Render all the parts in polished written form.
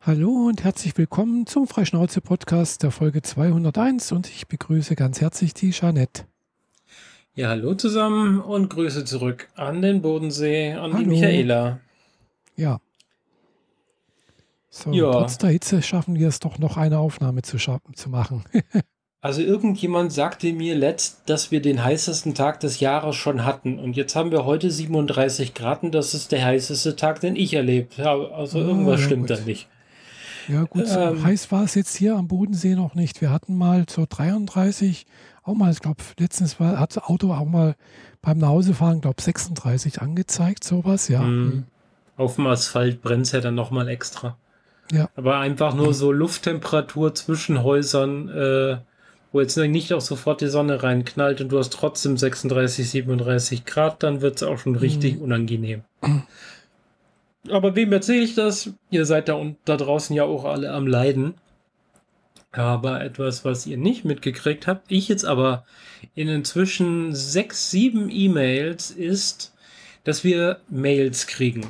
Hallo und herzlich willkommen zum Freischnauze-Podcast der Folge 201 und ich begrüße ganz herzlich die Jeanette. Ja, hallo zusammen und Grüße zurück an den Bodensee, an hallo. Die Michaela. Ja. So, ja. Trotz der Hitze schaffen wir es doch noch eine Aufnahme zu machen. Also irgendjemand sagte mir letzt, dass wir den heißesten Tag des Jahres schon hatten und jetzt haben wir heute 37 Grad und das ist der heißeste Tag, den ich erlebt habe. Also irgendwas stimmt da nicht. Ja gut, so heiß war es jetzt hier am Bodensee noch nicht. Wir hatten mal so 33, auch mal, ich glaube, letztens hat das Auto auch mal beim Nachhausefahren, glaube 36 angezeigt, sowas, ja. Mhm. Auf dem Asphalt brennt es ja dann nochmal extra. Ja. Aber einfach nur so Lufttemperatur zwischen Häusern, wo jetzt nicht auch sofort die Sonne reinknallt und du hast trotzdem 36, 37 Grad, dann wird es auch schon richtig unangenehm. Aber wem erzähle ich das? Ihr seid da draußen ja auch alle am Leiden. Aber etwas, was ihr nicht mitgekriegt habt, ich jetzt aber in inzwischen 6, 7 E-Mails, ist, dass wir Mails kriegen.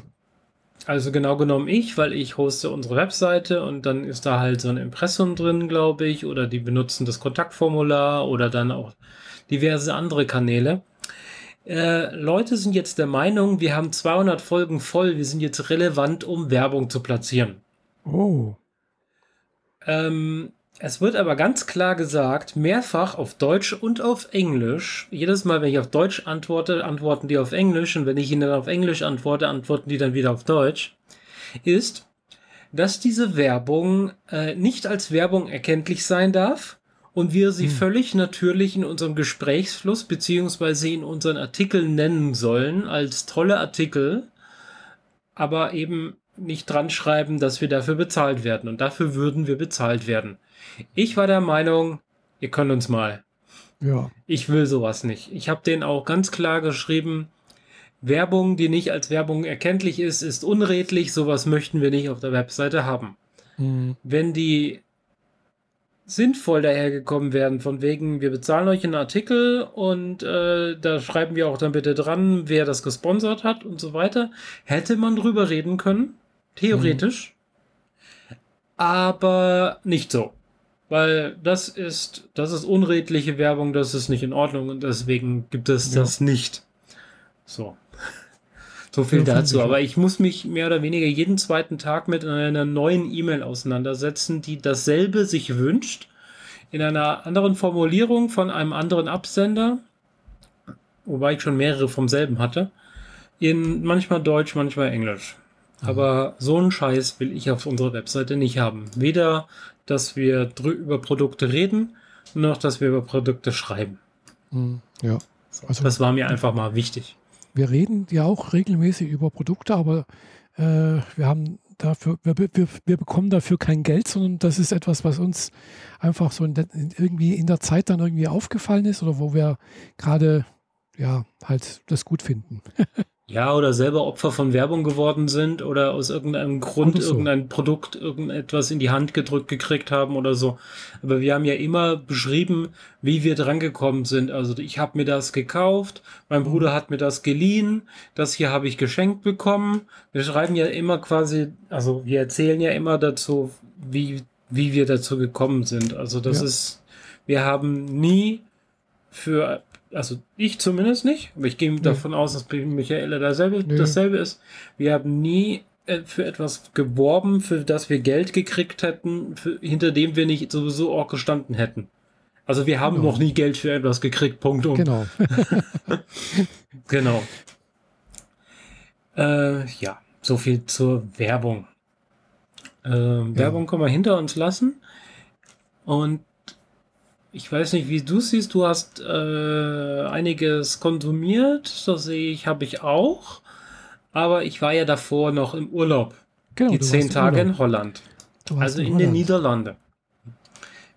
Also genau genommen ich, weil ich hoste unsere Webseite und dann ist da halt so ein Impressum drin, glaube ich, oder die benutzen das Kontaktformular oder dann auch diverse andere Kanäle. Leute sind jetzt der Meinung, wir haben 200 Folgen voll, wir sind jetzt relevant, um Werbung zu platzieren. Oh. Es wird aber ganz klar gesagt, mehrfach auf Deutsch und auf Englisch. Jedes Mal, wenn ich auf Deutsch antworte, antworten die auf Englisch. Und wenn ich ihnen dann auf Englisch antworte, antworten die dann wieder auf Deutsch. Ist, dass diese Werbung nicht als Werbung erkenntlich sein darf und wir sie völlig natürlich in unserem Gesprächsfluss beziehungsweise in unseren Artikeln nennen sollen, als tolle Artikel, aber eben nicht dran schreiben, dass wir dafür bezahlt werden. Und dafür würden wir bezahlt werden. Ich war der Meinung, ihr könnt uns mal. Ja. Ich will sowas nicht. Ich habe denen auch ganz klar geschrieben, Werbung, die nicht als Werbung erkenntlich ist, ist unredlich. Sowas möchten wir nicht auf der Webseite haben. Mhm. Wenn die sinnvoll dahergekommen werden, von wegen, wir bezahlen euch einen Artikel und da schreiben wir auch dann bitte dran, wer das gesponsert hat und so weiter, hätte man drüber reden können, theoretisch, aber nicht so. Weil das ist unredliche Werbung, das ist nicht in Ordnung und deswegen gibt es das nicht. So viel dazu. Aber ich muss mich mehr oder weniger jeden zweiten Tag mit einer neuen E-Mail auseinandersetzen, die dasselbe sich wünscht, in einer anderen Formulierung von einem anderen Absender, wobei ich schon mehrere vom selben hatte, in manchmal Deutsch, manchmal Englisch. Aber so einen Scheiß will ich auf unserer Webseite nicht haben. Weder, dass wir über Produkte reden, noch, dass wir über Produkte schreiben. Ja. Also, das war mir einfach mal wichtig. Wir reden ja auch regelmäßig über Produkte, aber wir bekommen dafür kein Geld, sondern das ist etwas, was uns einfach so irgendwie in der Zeit dann irgendwie aufgefallen ist oder wo wir gerade halt das gut finden. Ja, oder selber Opfer von Werbung geworden sind oder aus irgendeinem Grund irgendein Produkt, irgendetwas in die Hand gedrückt gekriegt haben oder so. Aber wir haben ja immer beschrieben, wie wir dran gekommen sind. Also ich habe mir das gekauft, mein Bruder hat mir das geliehen, das hier habe ich geschenkt bekommen. Wir schreiben ja immer quasi, also wir erzählen ja immer dazu, wie wir dazu gekommen sind. Also das ist, wir haben nie also ich zumindest nicht, aber ich gehe davon aus, dass Michaela dasselbe ist. Wir haben nie für etwas geworben, für das wir Geld gekriegt hätten, hinter dem wir nicht sowieso auch gestanden hätten. Also wir haben noch nie Geld für etwas gekriegt, Punkt. Genau. Genau. So viel zur Werbung. Werbung können wir hinter uns lassen. Und ich weiß nicht, wie du es siehst, du hast einiges konsumiert, das sehe ich, habe ich auch, aber ich war ja davor noch im Urlaub, genau, die 10 Tage in Holland, also in den Niederlanden,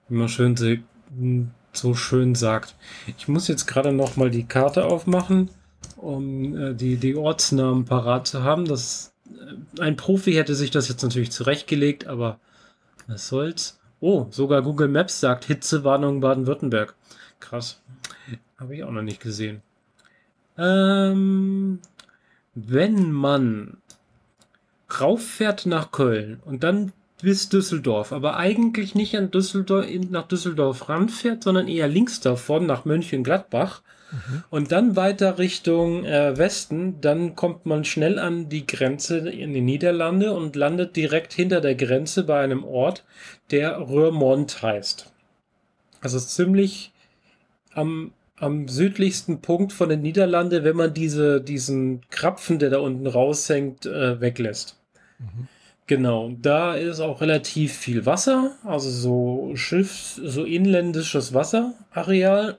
wie man so schön sagt. Ich muss jetzt gerade nochmal die Karte aufmachen, um die Ortsnamen parat zu haben. Ein Profi hätte sich das jetzt natürlich zurechtgelegt, aber was soll's. Oh, sogar Google Maps sagt Hitzewarnung Baden-Württemberg. Krass. Habe ich auch noch nicht gesehen. Wenn man rauffährt nach Köln und dann bis Düsseldorf, aber eigentlich nicht an Düsseldorf, nach Düsseldorf ranfährt, sondern eher links davon nach Mönchengladbach, und dann weiter Richtung Westen, dann kommt man schnell an die Grenze in die Niederlande und landet direkt hinter der Grenze bei einem Ort, der Roermond heißt. Also ziemlich am südlichsten Punkt von den Niederlanden, wenn man diesen Krapfen, der da unten raushängt, weglässt. Mhm. Genau, da ist auch relativ viel Wasser, also so inländisches Wasserareal.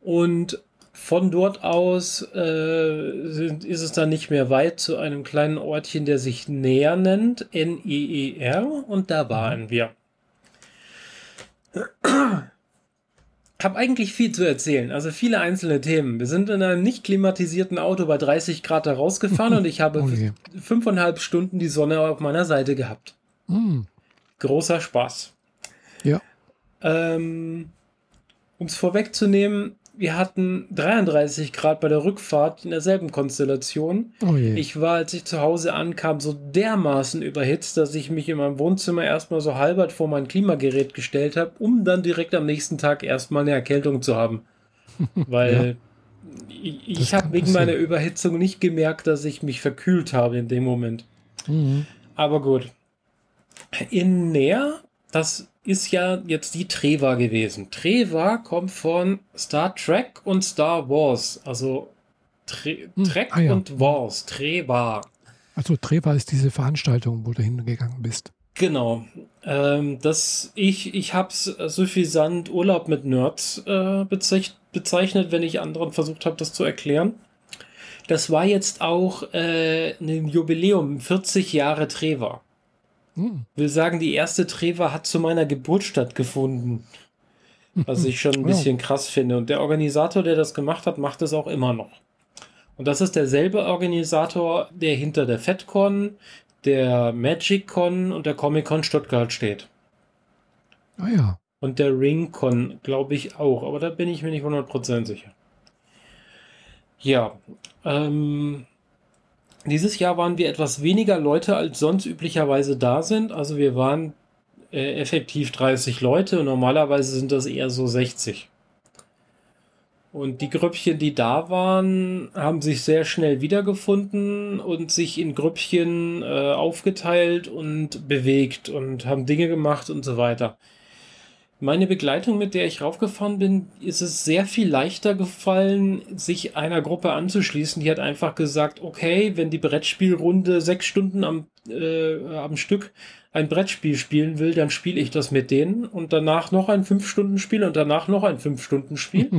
Und von dort aus ist es dann nicht mehr weit zu einem kleinen Ortchen, der sich Näher nennt, N-E-E-R, und da waren wir. Hab eigentlich viel zu erzählen, also viele einzelne Themen. Wir sind in einem nicht klimatisierten Auto bei 30 Grad da rausgefahren und ich habe 5,5 Stunden die Sonne auf meiner Seite gehabt. Mm. Großer Spaß. Ja. Um es vorwegzunehmen, wir hatten 33 Grad bei der Rückfahrt in derselben Konstellation. Oh je. Ich war, als ich zu Hause ankam, so dermaßen überhitzt, dass ich mich in meinem Wohnzimmer erstmal so halbert vor mein Klimagerät gestellt habe, um dann direkt am nächsten Tag erstmal eine Erkältung zu haben. Weil ich habe wegen meiner Überhitzung nicht gemerkt, dass ich mich verkühlt habe in dem Moment. Mhm. Aber gut. In Nähe, das ist ja jetzt die Treva gewesen. Treva kommt von Star Trek und Star Wars. Also Trek und Wars. Treva. Also Treva ist diese Veranstaltung, wo du hingegangen bist. Genau. Ich habe es suffisant Urlaub mit Nerds bezeichnet, wenn ich anderen versucht habe, das zu erklären. Das war jetzt auch ein Jubiläum, 40 Jahre Treva. Will sagen, die erste Treva hat zu meiner Geburt stattgefunden. Was ich schon ein bisschen krass finde. Und der Organisator, der das gemacht hat, macht es auch immer noch. Und das ist derselbe Organisator, der hinter der FedCon, der MagicCon und der Comic-Con Stuttgart steht. Ah ja. Und der RingCon, glaube ich, auch. Aber da bin ich mir nicht 100% sicher. Ja, dieses Jahr waren wir etwas weniger Leute, als sonst üblicherweise da sind. Also wir waren effektiv 30 Leute und normalerweise sind das eher so 60. Und die Grüppchen, die da waren, haben sich sehr schnell wiedergefunden und sich in Grüppchen aufgeteilt und bewegt und haben Dinge gemacht und so weiter. Meine Begleitung, mit der ich raufgefahren bin, ist es sehr viel leichter gefallen, sich einer Gruppe anzuschließen. Die hat einfach gesagt, okay, wenn die Brettspielrunde 6 Stunden am Stück ein Brettspiel spielen will, dann spiele ich das mit denen und danach noch ein 5-Stunden-Spiel und danach noch ein 5-Stunden-Spiel.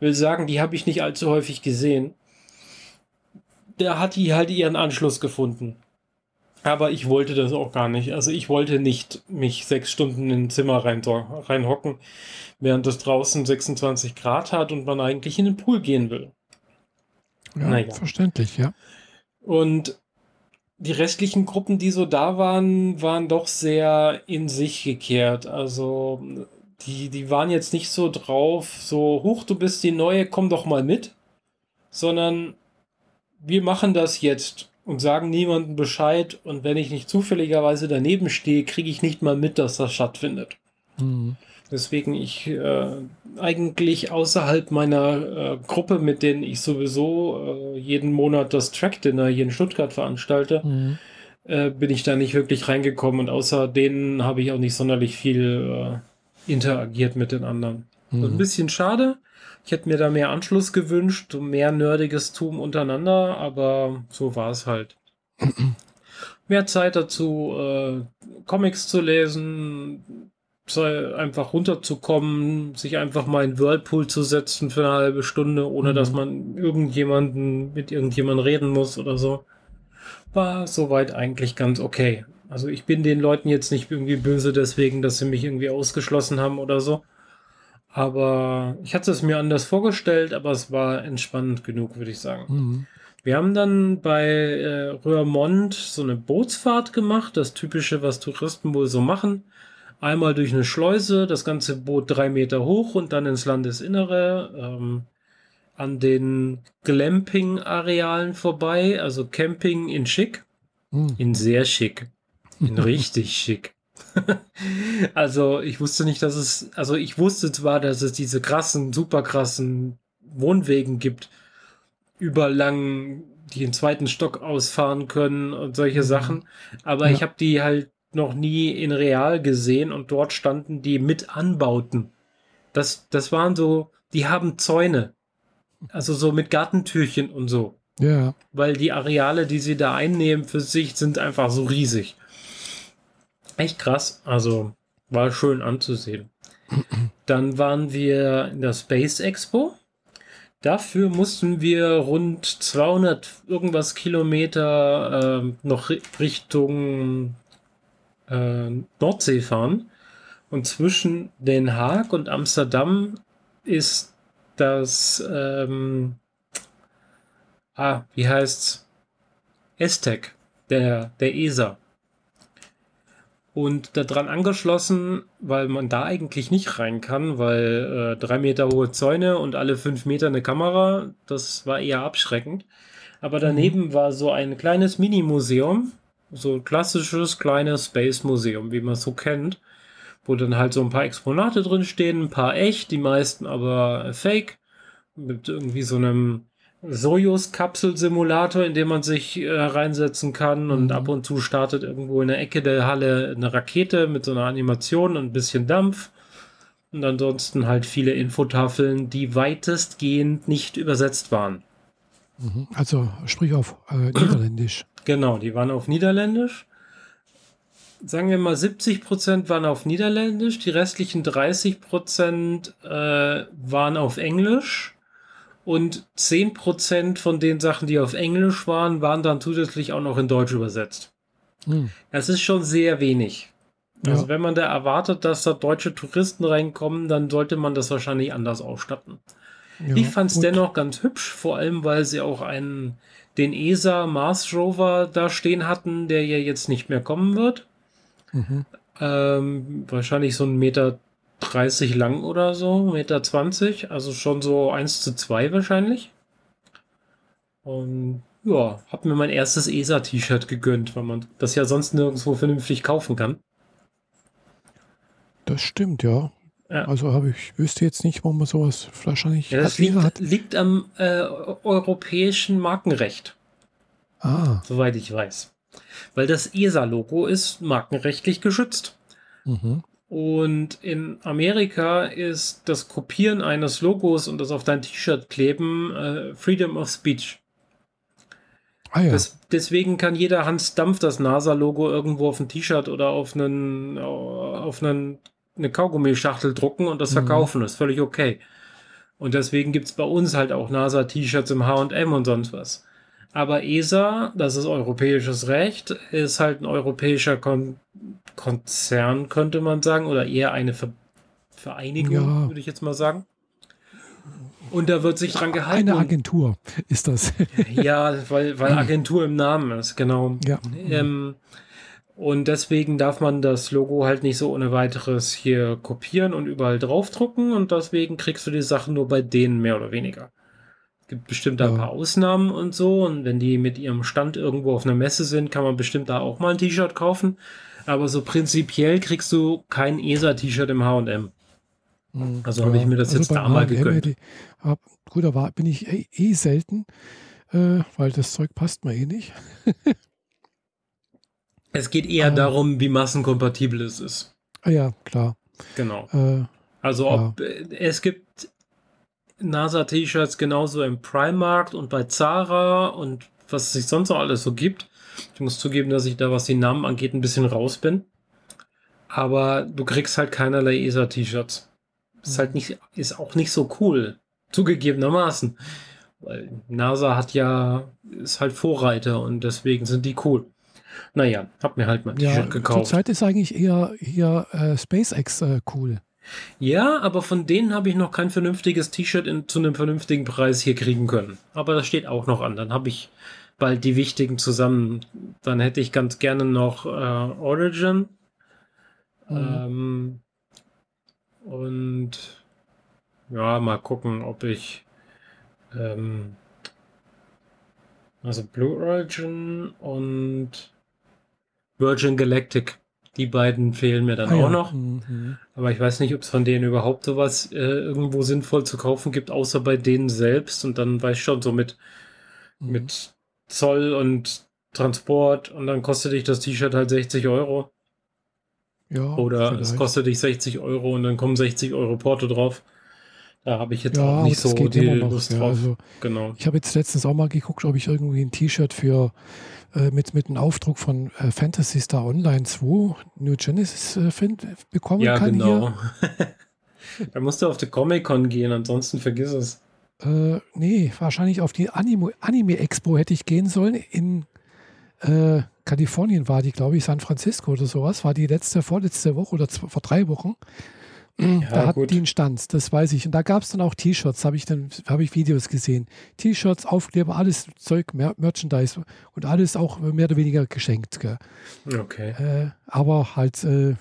Will sagen, die habe ich nicht allzu häufig gesehen. Da hat die halt ihren Anschluss gefunden. Aber ich wollte das auch gar nicht. Also ich wollte nicht mich 6 Stunden in ein Zimmer reinhocken, während es draußen 26 Grad hat und man eigentlich in den Pool gehen will. Ja, verständlich, ja. Und die restlichen Gruppen, die so da waren, waren doch sehr in sich gekehrt. Also die waren jetzt nicht so drauf, so, huch, du bist die Neue, komm doch mal mit. Sondern wir machen das jetzt. Und sagen niemandem Bescheid. Und wenn ich nicht zufälligerweise daneben stehe, kriege ich nicht mal mit, dass das stattfindet. Mhm. Deswegen ich eigentlich außerhalb meiner Gruppe, mit denen ich sowieso jeden Monat das Track-Dinner hier in Stuttgart veranstalte, bin ich da nicht wirklich reingekommen. Und außer denen habe ich auch nicht sonderlich viel interagiert mit den anderen. Mhm. Ein bisschen schade. Ich hätte mir da mehr Anschluss gewünscht, mehr nerdiges Tum untereinander, aber so war es halt. Mehr Zeit dazu, Comics zu lesen, einfach runterzukommen, sich einfach mal in Whirlpool zu setzen für eine halbe Stunde, ohne dass man mit irgendjemandem reden muss oder so. War soweit eigentlich ganz okay. Also ich bin den Leuten jetzt nicht irgendwie böse deswegen, dass sie mich irgendwie ausgeschlossen haben oder so. Aber ich hatte es mir anders vorgestellt, aber es war entspannend genug, würde ich sagen. Mhm. Wir haben dann bei Roermond so eine Bootsfahrt gemacht, das Typische, was Touristen wohl so machen. Einmal durch eine Schleuse, das ganze Boot 3 Meter hoch und dann ins Landesinnere, an den Glamping-Arealen vorbei, also Camping in sehr schick. Richtig schick. Also ich wusste nicht, dass es, also ich wusste zwar, dass es diese krassen, super krassen Wohnwegen gibt, überlang, die im zweiten Stock ausfahren können und solche Sachen, aber ich habe die halt noch nie in real gesehen und dort standen die mit Anbauten. Das waren so, die haben Zäune, also so mit Gartentürchen und so. Ja. Weil die Areale, die sie da einnehmen für sich, sind einfach so riesig. Echt krass, also war schön anzusehen. Dann waren wir in der Space Expo. Dafür mussten wir rund 200 irgendwas Kilometer noch Richtung Nordsee fahren. Und zwischen Den Haag und Amsterdam ist das wie heißt's? ESTEC, der ESA. Und daran angeschlossen, weil man da eigentlich nicht rein kann, weil 3 Meter hohe Zäune und alle 5 Meter eine Kamera, das war eher abschreckend. Aber daneben war so ein kleines Mini-Museum, so ein klassisches kleines Space-Museum, wie man es so kennt, wo dann halt so ein paar Exponate drin stehen, ein paar echt, die meisten aber fake, mit irgendwie so einem Sojus-Kapsel-Simulator, in dem man sich reinsetzen kann und ab und zu startet irgendwo in der Ecke der Halle eine Rakete mit so einer Animation und ein bisschen Dampf und ansonsten halt viele Infotafeln, die weitestgehend nicht übersetzt waren. Also sprich auf Niederländisch. Genau, die waren auf Niederländisch. Sagen wir mal 70% waren auf Niederländisch, die restlichen 30% waren auf Englisch. Und 10% von den Sachen, die auf Englisch waren, waren dann zusätzlich auch noch in Deutsch übersetzt. Das ist schon sehr wenig. Ja. Also wenn man da erwartet, dass da deutsche Touristen reinkommen, dann sollte man das wahrscheinlich anders ausstatten. Ja, ich fand es dennoch ganz hübsch, vor allem, weil sie auch den ESA Mars Rover da stehen hatten, der ja jetzt nicht mehr kommen wird. Wahrscheinlich so 1,30 Meter lang oder so, 1,20 Meter, also schon so 1:2 wahrscheinlich. Und ja, hab mir mein erstes ESA-T-Shirt gegönnt, weil man das ja sonst nirgendwo vernünftig kaufen kann. Das stimmt, ja. Also wüsste jetzt nicht, warum man sowas wahrscheinlich hat. Das liegt am europäischen Markenrecht. Soweit ich weiß. Weil das ESA-Logo ist markenrechtlich geschützt. Und in Amerika ist das Kopieren eines Logos und das auf dein T-Shirt kleben Freedom of Speech. Ja. Deswegen kann jeder Hans Dampf das NASA-Logo irgendwo auf ein T-Shirt oder auf eine Kaugummischachtel drucken und das verkaufen. Das ist völlig okay. Und deswegen gibt es bei uns halt auch NASA-T-Shirts im H&M und sonst was. Aber ESA, das ist europäisches Recht, ist halt ein europäischer Konzern, könnte man sagen, oder eher eine Vereinigung, würde ich jetzt mal sagen. Und da wird sich dran gehalten. Eine Agentur ist das. Ja, weil Agentur im Namen ist, genau. Ja. Und deswegen darf man das Logo halt nicht so ohne weiteres hier kopieren und überall draufdrucken und deswegen kriegst du die Sachen nur bei denen mehr oder weniger. Gibt bestimmt da ein paar Ausnahmen und so. Und wenn die mit ihrem Stand irgendwo auf einer Messe sind, kann man bestimmt da auch mal ein T-Shirt kaufen. Aber so prinzipiell kriegst du kein ESA-T-Shirt im H&M. Also habe ich mir das jetzt da mal gegönnt. Gut, da bin ich eh selten, weil das Zeug passt mir eh nicht. Es geht eher darum, wie massenkompatibel es ist. Ja, klar. Genau. Es gibt NASA-T-Shirts genauso im Primark und bei Zara und was es sonst noch alles so gibt. Ich muss zugeben, dass ich da, was die Namen angeht, ein bisschen raus bin. Aber du kriegst halt keinerlei ESA-T-Shirts. Ist auch nicht so cool. Zugegebenermaßen. Weil NASA ist halt Vorreiter und deswegen sind die cool. Naja, hab mir halt mal ein T-Shirt gekauft. Zurzeit ist eigentlich eher hier SpaceX cool. Ja, aber von denen habe ich noch kein vernünftiges T-Shirt zu einem vernünftigen Preis hier kriegen können. Aber das steht auch noch an. Dann habe ich bald die wichtigen zusammen. Dann hätte ich ganz gerne noch Origin. Und ja, mal gucken, ob ich also Blue Origin und Virgin Galactic. Die beiden fehlen mir dann auch noch. Mhm. Aber ich weiß nicht, ob es von denen überhaupt sowas irgendwo sinnvoll zu kaufen gibt, außer bei denen selbst. Und dann weiß ich schon, so mit Zoll und Transport. Und dann kostet dich das T-Shirt halt 60 Euro. Ja, oder vielleicht. Es kostet dich 60 Euro und dann kommen 60 Euro Porto drauf. Da habe ich jetzt auch nicht so die Lust drauf. Also, genau. Ich habe jetzt letztens auch mal geguckt, ob ich irgendwie ein T-Shirt für mit einem Aufdruck von Phantasy Star Online 2 New Genesis bekommen kann. Ja, genau. Da musst du auf die Comic-Con gehen, ansonsten vergiss es. Nee, wahrscheinlich auf die Anime-Expo hätte ich gehen sollen. In Kalifornien war die, glaube ich, San Francisco oder sowas. War die vorletzte Woche oder vor 3 Wochen. Ja, da hatten die einen Stand, das weiß ich. Und da gab es dann auch T-Shirts, habe ich Videos gesehen. T-Shirts, Aufkleber, alles Zeug, Merchandise und alles auch mehr oder weniger geschenkt. Gell? Okay. Aber halt, für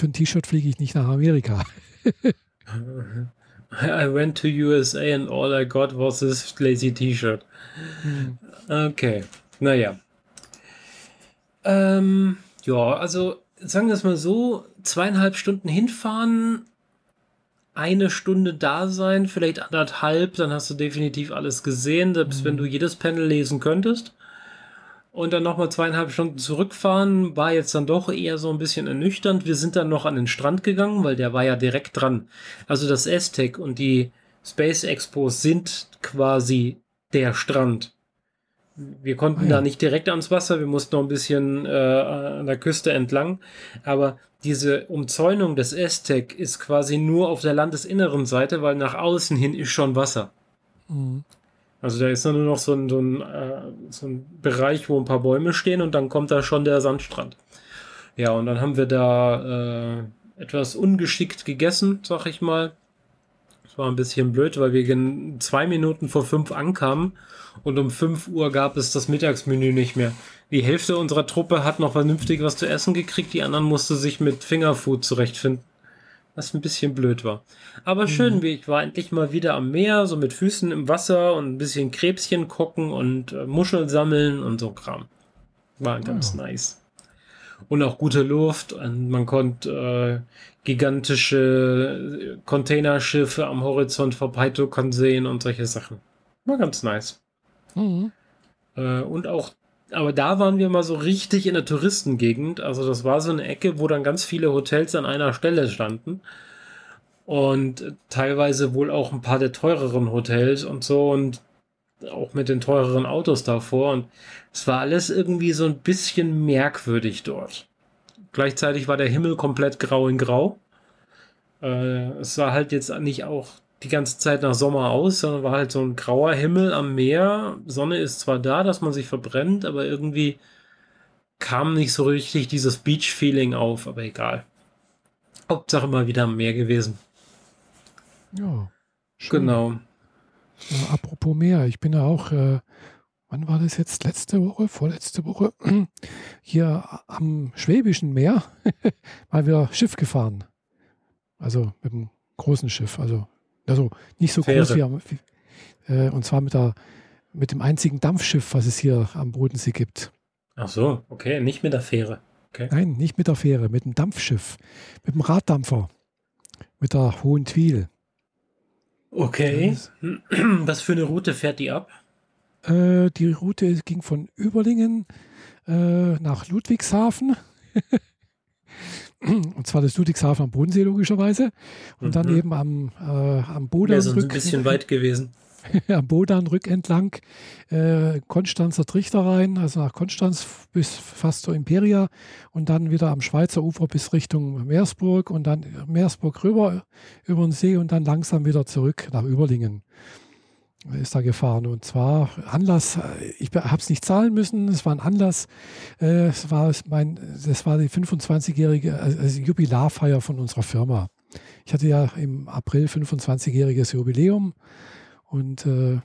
ein T-Shirt fliege ich nicht nach Amerika. I went to USA and all I got was this lazy T-Shirt. Okay, naja. Sagen wir es mal so, 2,5 Stunden hinfahren, 1 Stunde da sein, vielleicht 1,5, dann hast du definitiv alles gesehen, selbst wenn du jedes Panel lesen könntest. Und dann nochmal 2,5 Stunden zurückfahren, war jetzt dann doch eher so ein bisschen ernüchternd. Wir sind dann noch an den Strand gegangen, weil der war ja direkt dran. Also das ESTEC und die Space Expos sind quasi der Strand. Wir konnten da nicht direkt ans Wasser, wir mussten noch ein bisschen an der Küste entlang, aber diese Umzäunung des ESTEC ist quasi nur auf der landesinneren Seite, weil nach außen hin ist schon Wasser. Mhm. Also da ist nur noch so ein Bereich, wo ein paar Bäume stehen und dann kommt da schon der Sandstrand. Ja, und dann haben wir da etwas ungeschickt gegessen, sag ich mal. Das war ein bisschen blöd, weil wir 2 Minuten vor 5 ankamen und um 5 Uhr gab es das Mittagsmenü nicht mehr. Die Hälfte unserer Truppe hat noch vernünftig was zu essen gekriegt, die anderen musste sich mit Fingerfood zurechtfinden, was ein bisschen blöd war. Aber schön, ich war endlich mal wieder am Meer, so mit Füßen im Wasser und ein bisschen Krebschen gucken und Muscheln sammeln und so Kram. War ganz nice. Und auch gute Luft und man konnte gigantische Containerschiffe am Horizont vorbei sehen und solche Sachen. War ganz nice. Mhm. Aber da waren wir mal so richtig in der Touristengegend. Also das war so eine Ecke, wo dann ganz viele Hotels an einer Stelle standen. Und teilweise wohl auch ein paar der teureren Hotels und so und auch mit den teureren Autos davor. Und es war alles irgendwie so ein bisschen merkwürdig dort. Gleichzeitig war der Himmel komplett grau in grau. Es sah halt jetzt nicht auch die ganze Zeit nach Sommer aus, sondern war halt so ein grauer Himmel am Meer. Sonne ist zwar da, dass man sich verbrennt, aber irgendwie kam nicht so richtig dieses Beach-Feeling auf, aber egal. Hauptsache mal wieder am Meer gewesen. Ja, schön. Genau. Apropos Meer, ich bin ja auch, wann war das jetzt? Vorletzte Woche, hier am Schwäbischen Meer mal wieder Schiff gefahren. Also mit einem großen Schiff. Also nicht so Fähre. Groß wie am. Und zwar mit dem einzigen Dampfschiff, was es hier am Bodensee gibt. Ach so, okay, nicht mit der Fähre. Okay. Nein, nicht mit der Fähre, mit dem Dampfschiff. Mit dem Raddampfer. Mit der Hohentwiel. Okay. Was für eine Route fährt die ab? Die Route ging von Überlingen nach Ludwigshafen. Und zwar das Ludwigshafen am Bodensee logischerweise. Und dann eben am Bodensee. Ja, sonst ein bisschen weit gewesen. Am Bodenrück entlang, Konstanzer Trichter rein, also nach Konstanz bis fast zur Imperia und dann wieder am Schweizer Ufer bis Richtung Meersburg und dann Meersburg rüber über den See und dann langsam wieder zurück nach Überlingen. Ist da gefahren und zwar Anlass, ich habe es nicht zahlen müssen, es war ein Anlass, das war die 25-jährige Jubilarfeier von unserer Firma. Ich hatte ja im April 25-jähriges Jubiläum. Und da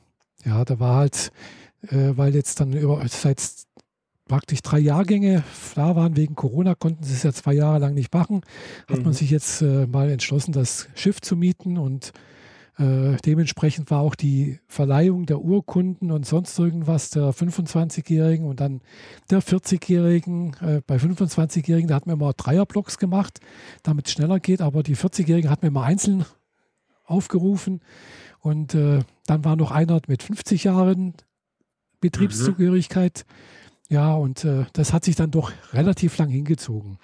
war halt, weil jetzt dann seit praktisch 3 Jahrgänge da waren, wegen Corona konnten sie es ja 2 Jahre lang nicht machen, hat man sich jetzt mal entschlossen, das Schiff zu mieten und Dementsprechend war auch die Verleihung der Urkunden und sonst irgendwas der 25-Jährigen und dann der 40-Jährigen. Bei 25-Jährigen, da hatten wir mal Dreierblocks gemacht, damit es schneller geht, aber die 40-Jährigen hatten wir mal einzeln aufgerufen. Und dann war noch einer mit 50 Jahren Betriebszugehörigkeit. Mhm. Ja, und das hat sich dann doch relativ lang hingezogen.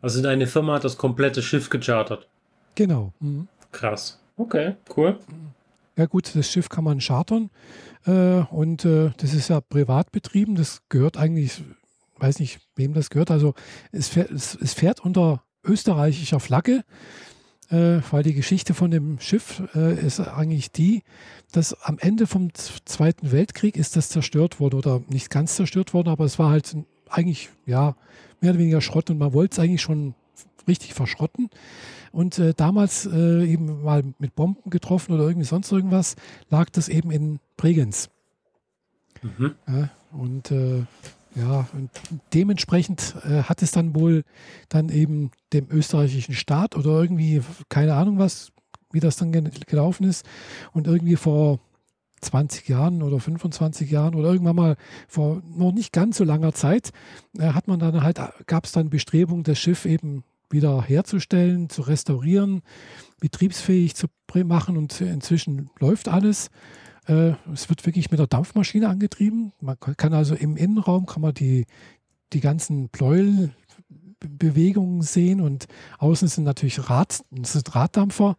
Also deine Firma hat das komplette Schiff gechartert? Genau. Mhm. Krass. Okay, cool. Ja gut, das Schiff kann man chartern und das ist ja privat betrieben. Das gehört eigentlich, weiß nicht, wem das gehört. Also es fährt unter österreichischer Flagge, weil die Geschichte von dem Schiff ist eigentlich die, dass am Ende vom Zweiten Weltkrieg ist das zerstört worden oder nicht ganz zerstört worden, aber es war halt eigentlich ja mehr oder weniger Schrott und man wollte es eigentlich schon richtig verschrotten. Und damals eben mal mit Bomben getroffen oder irgendwie sonst irgendwas, lag das eben in Bregenz. Mhm. Und dementsprechend hat es dann wohl dann eben dem österreichischen Staat oder irgendwie, keine Ahnung was, wie das dann gelaufen ist. Und irgendwie vor 20 Jahren oder 25 Jahren oder irgendwann mal vor noch nicht ganz so langer Zeit, gab es dann Bestrebungen, das Schiff eben wieder herzustellen, zu restaurieren, betriebsfähig zu machen und inzwischen läuft alles. Es wird wirklich mit der Dampfmaschine angetrieben. Man kann also im Innenraum die ganzen Pleuelbewegungen sehen und außen sind natürlich Raddampfer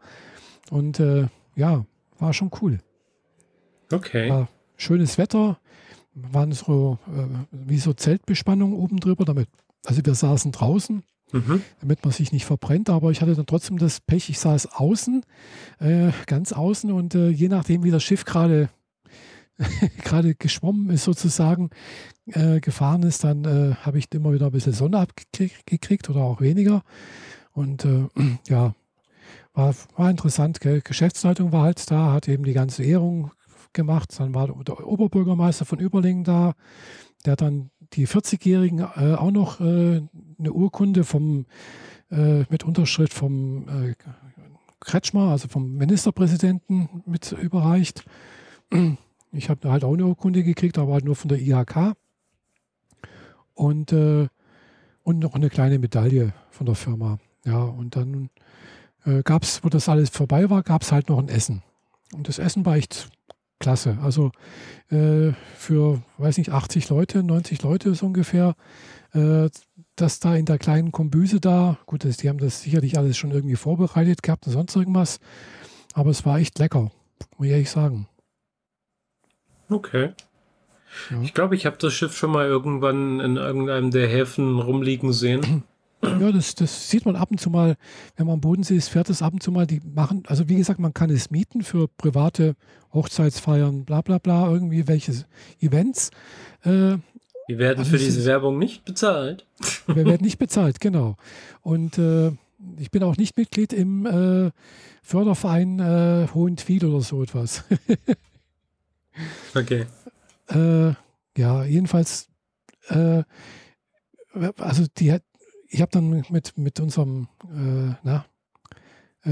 und war schon cool. Okay. War schönes Wetter, waren so wie so Zeltbespannung oben drüber, also wir saßen draußen. Mhm. Damit man sich nicht verbrennt, aber ich hatte dann trotzdem das Pech, ich saß außen, ganz außen und je nachdem, wie das Schiff gerade geschwommen ist sozusagen, gefahren ist, dann habe ich immer wieder ein bisschen Sonne abgekriegt oder auch weniger und war interessant, gell? Geschäftsleitung war halt da, hat eben die ganze Ehrung gemacht, dann war der Oberbürgermeister von Überlingen da, der dann die 40-Jährigen auch noch eine Urkunde mit Unterschrift vom Kretschmer, also vom Ministerpräsidenten, mit überreicht. Ich habe halt auch eine Urkunde gekriegt, aber halt nur von der IHK. Und noch eine kleine Medaille von der Firma. Ja, und dann gab es, wo das alles vorbei war, gab es halt noch ein Essen. Und das Essen war echt klasse. Also für, weiß nicht, 80 Leute, 90 Leute so ungefähr, das da in der kleinen Kombüse da, gut, die haben das sicherlich alles schon irgendwie vorbereitet gehabt und sonst irgendwas, aber es war echt lecker, muss ich ehrlich sagen. Okay. Ja. Ich glaube, ich habe das Schiff schon mal irgendwann in irgendeinem der Häfen rumliegen sehen. Ja, das sieht man ab und zu mal, wenn man am Bodensee ist, fährt es ab und zu mal, die machen, also wie gesagt, man kann es mieten für private Hochzeitsfeiern, bla bla bla, irgendwie welche Events. Wir werden für diese Werbung nicht bezahlt. Wir werden nicht bezahlt, genau. Und ich bin auch nicht Mitglied im Förderverein Hohentwiel oder so etwas. Okay. Jedenfalls, also ich habe dann mit unserem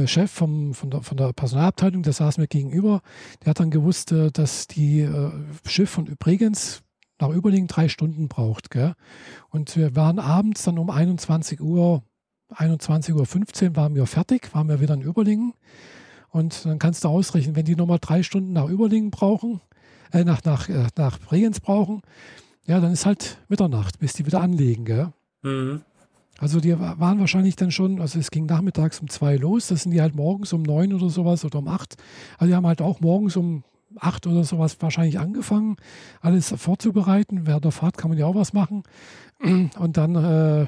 Chef von der Personalabteilung, der saß mir gegenüber, der hat dann gewusst, dass die Schiff von Bregenz nach Überlingen 3 Stunden braucht. Gell? Und wir waren abends dann um 21.15 Uhr waren wir fertig, waren wir wieder in Überlingen. Und dann kannst du ausrechnen, wenn die nochmal 3 Stunden nach Überlingen brauchen, nach Bregenz brauchen, ja, dann ist halt Mitternacht, bis die wieder anlegen. Gell? Mhm. Also die waren wahrscheinlich dann schon, also es ging nachmittags um 2 los, das sind die halt morgens um 9 oder sowas oder um 8. Also die haben halt auch morgens um 8 oder sowas wahrscheinlich angefangen, alles vorzubereiten. Während der Fahrt kann man ja auch was machen. Und dann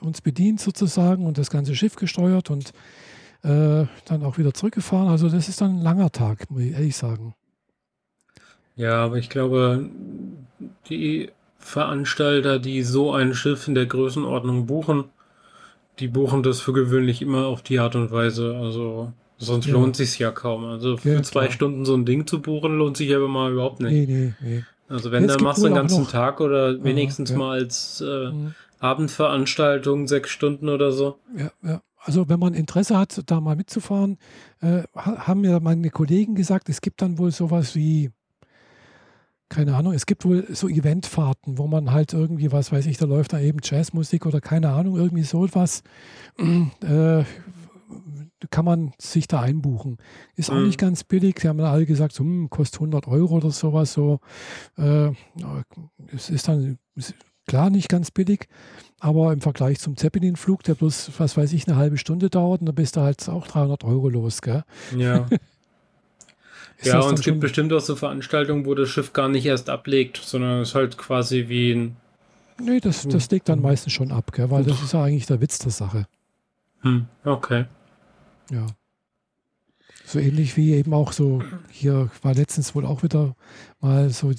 uns bedient sozusagen und das ganze Schiff gesteuert und dann auch wieder zurückgefahren. Also das ist dann ein langer Tag, muss ich ehrlich sagen. Ja, aber ich glaube, die Veranstalter, die so ein Schiff in der Größenordnung buchen, die buchen das für gewöhnlich immer auf die Art und Weise. Also sonst lohnt sich's ja kaum. Also für 2 Stunden so ein Ding zu buchen, lohnt sich aber mal überhaupt nicht. Nee. Also wenn, dann machst du den ganzen Tag oder wenigstens mal als Abendveranstaltung 6 Stunden oder so. Ja, ja. Also wenn man Interesse hat, da mal mitzufahren, haben mir meine Kollegen gesagt, es gibt dann wohl sowas wie, keine Ahnung, es gibt wohl so Eventfahrten, wo man halt irgendwie, was weiß ich, da läuft da eben Jazzmusik oder keine Ahnung, irgendwie sowas, kann man sich da einbuchen. Ist auch nicht ganz billig, die haben dann alle gesagt, so, kostet 100 Euro oder sowas, so, es ist dann... Klar, nicht ganz billig, aber im Vergleich zum Zeppelin-Flug, der bloß, was weiß ich, eine halbe Stunde dauert, und dann bist du halt auch 300 Euro los, gell? Ja. Ja, und es gibt bestimmt auch so Veranstaltungen, wo das Schiff gar nicht erst ablegt, sondern es ist halt quasi wie ein... Nee, das legt dann meistens schon ab, gell? Weil das ist ja eigentlich der Witz der Sache. Okay. Ja. So ähnlich wie eben auch so, hier war letztens wohl auch wieder mal so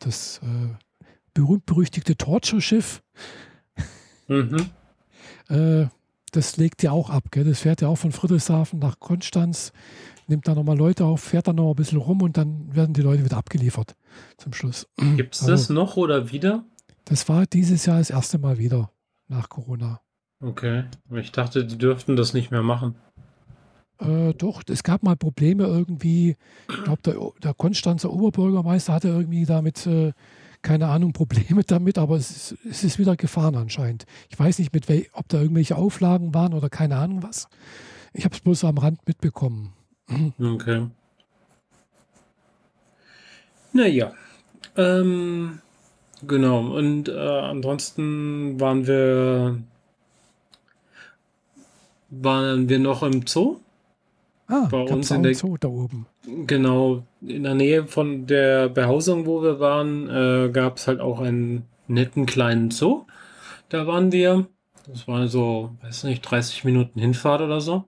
das... berühmt-berüchtigte Torture-Schiff, das legt ja auch ab, gell? Das fährt ja auch von Friedrichshafen nach Konstanz, nimmt da nochmal Leute auf, fährt da nochmal ein bisschen rum und dann werden die Leute wieder abgeliefert zum Schluss. Gibt es das noch oder wieder? Das war dieses Jahr das erste Mal wieder, nach Corona. Okay, ich dachte, die dürften das nicht mehr machen. Doch, es gab mal Probleme irgendwie, ich glaube, der Konstanzer Oberbürgermeister hatte irgendwie damit... keine Ahnung, Probleme damit, aber es ist wieder gefahren anscheinend. Ich weiß nicht, ob da irgendwelche Auflagen waren oder keine Ahnung was. Ich habe es bloß am Rand mitbekommen. Okay. Naja. Genau. Und ansonsten waren wir noch im Zoo. Bei uns in der Zoo da oben. Genau, in der Nähe von der Behausung, wo wir waren, gab es halt auch einen netten kleinen Zoo. Da waren wir. Das war so, weiß nicht, 30 Minuten Hinfahrt oder so.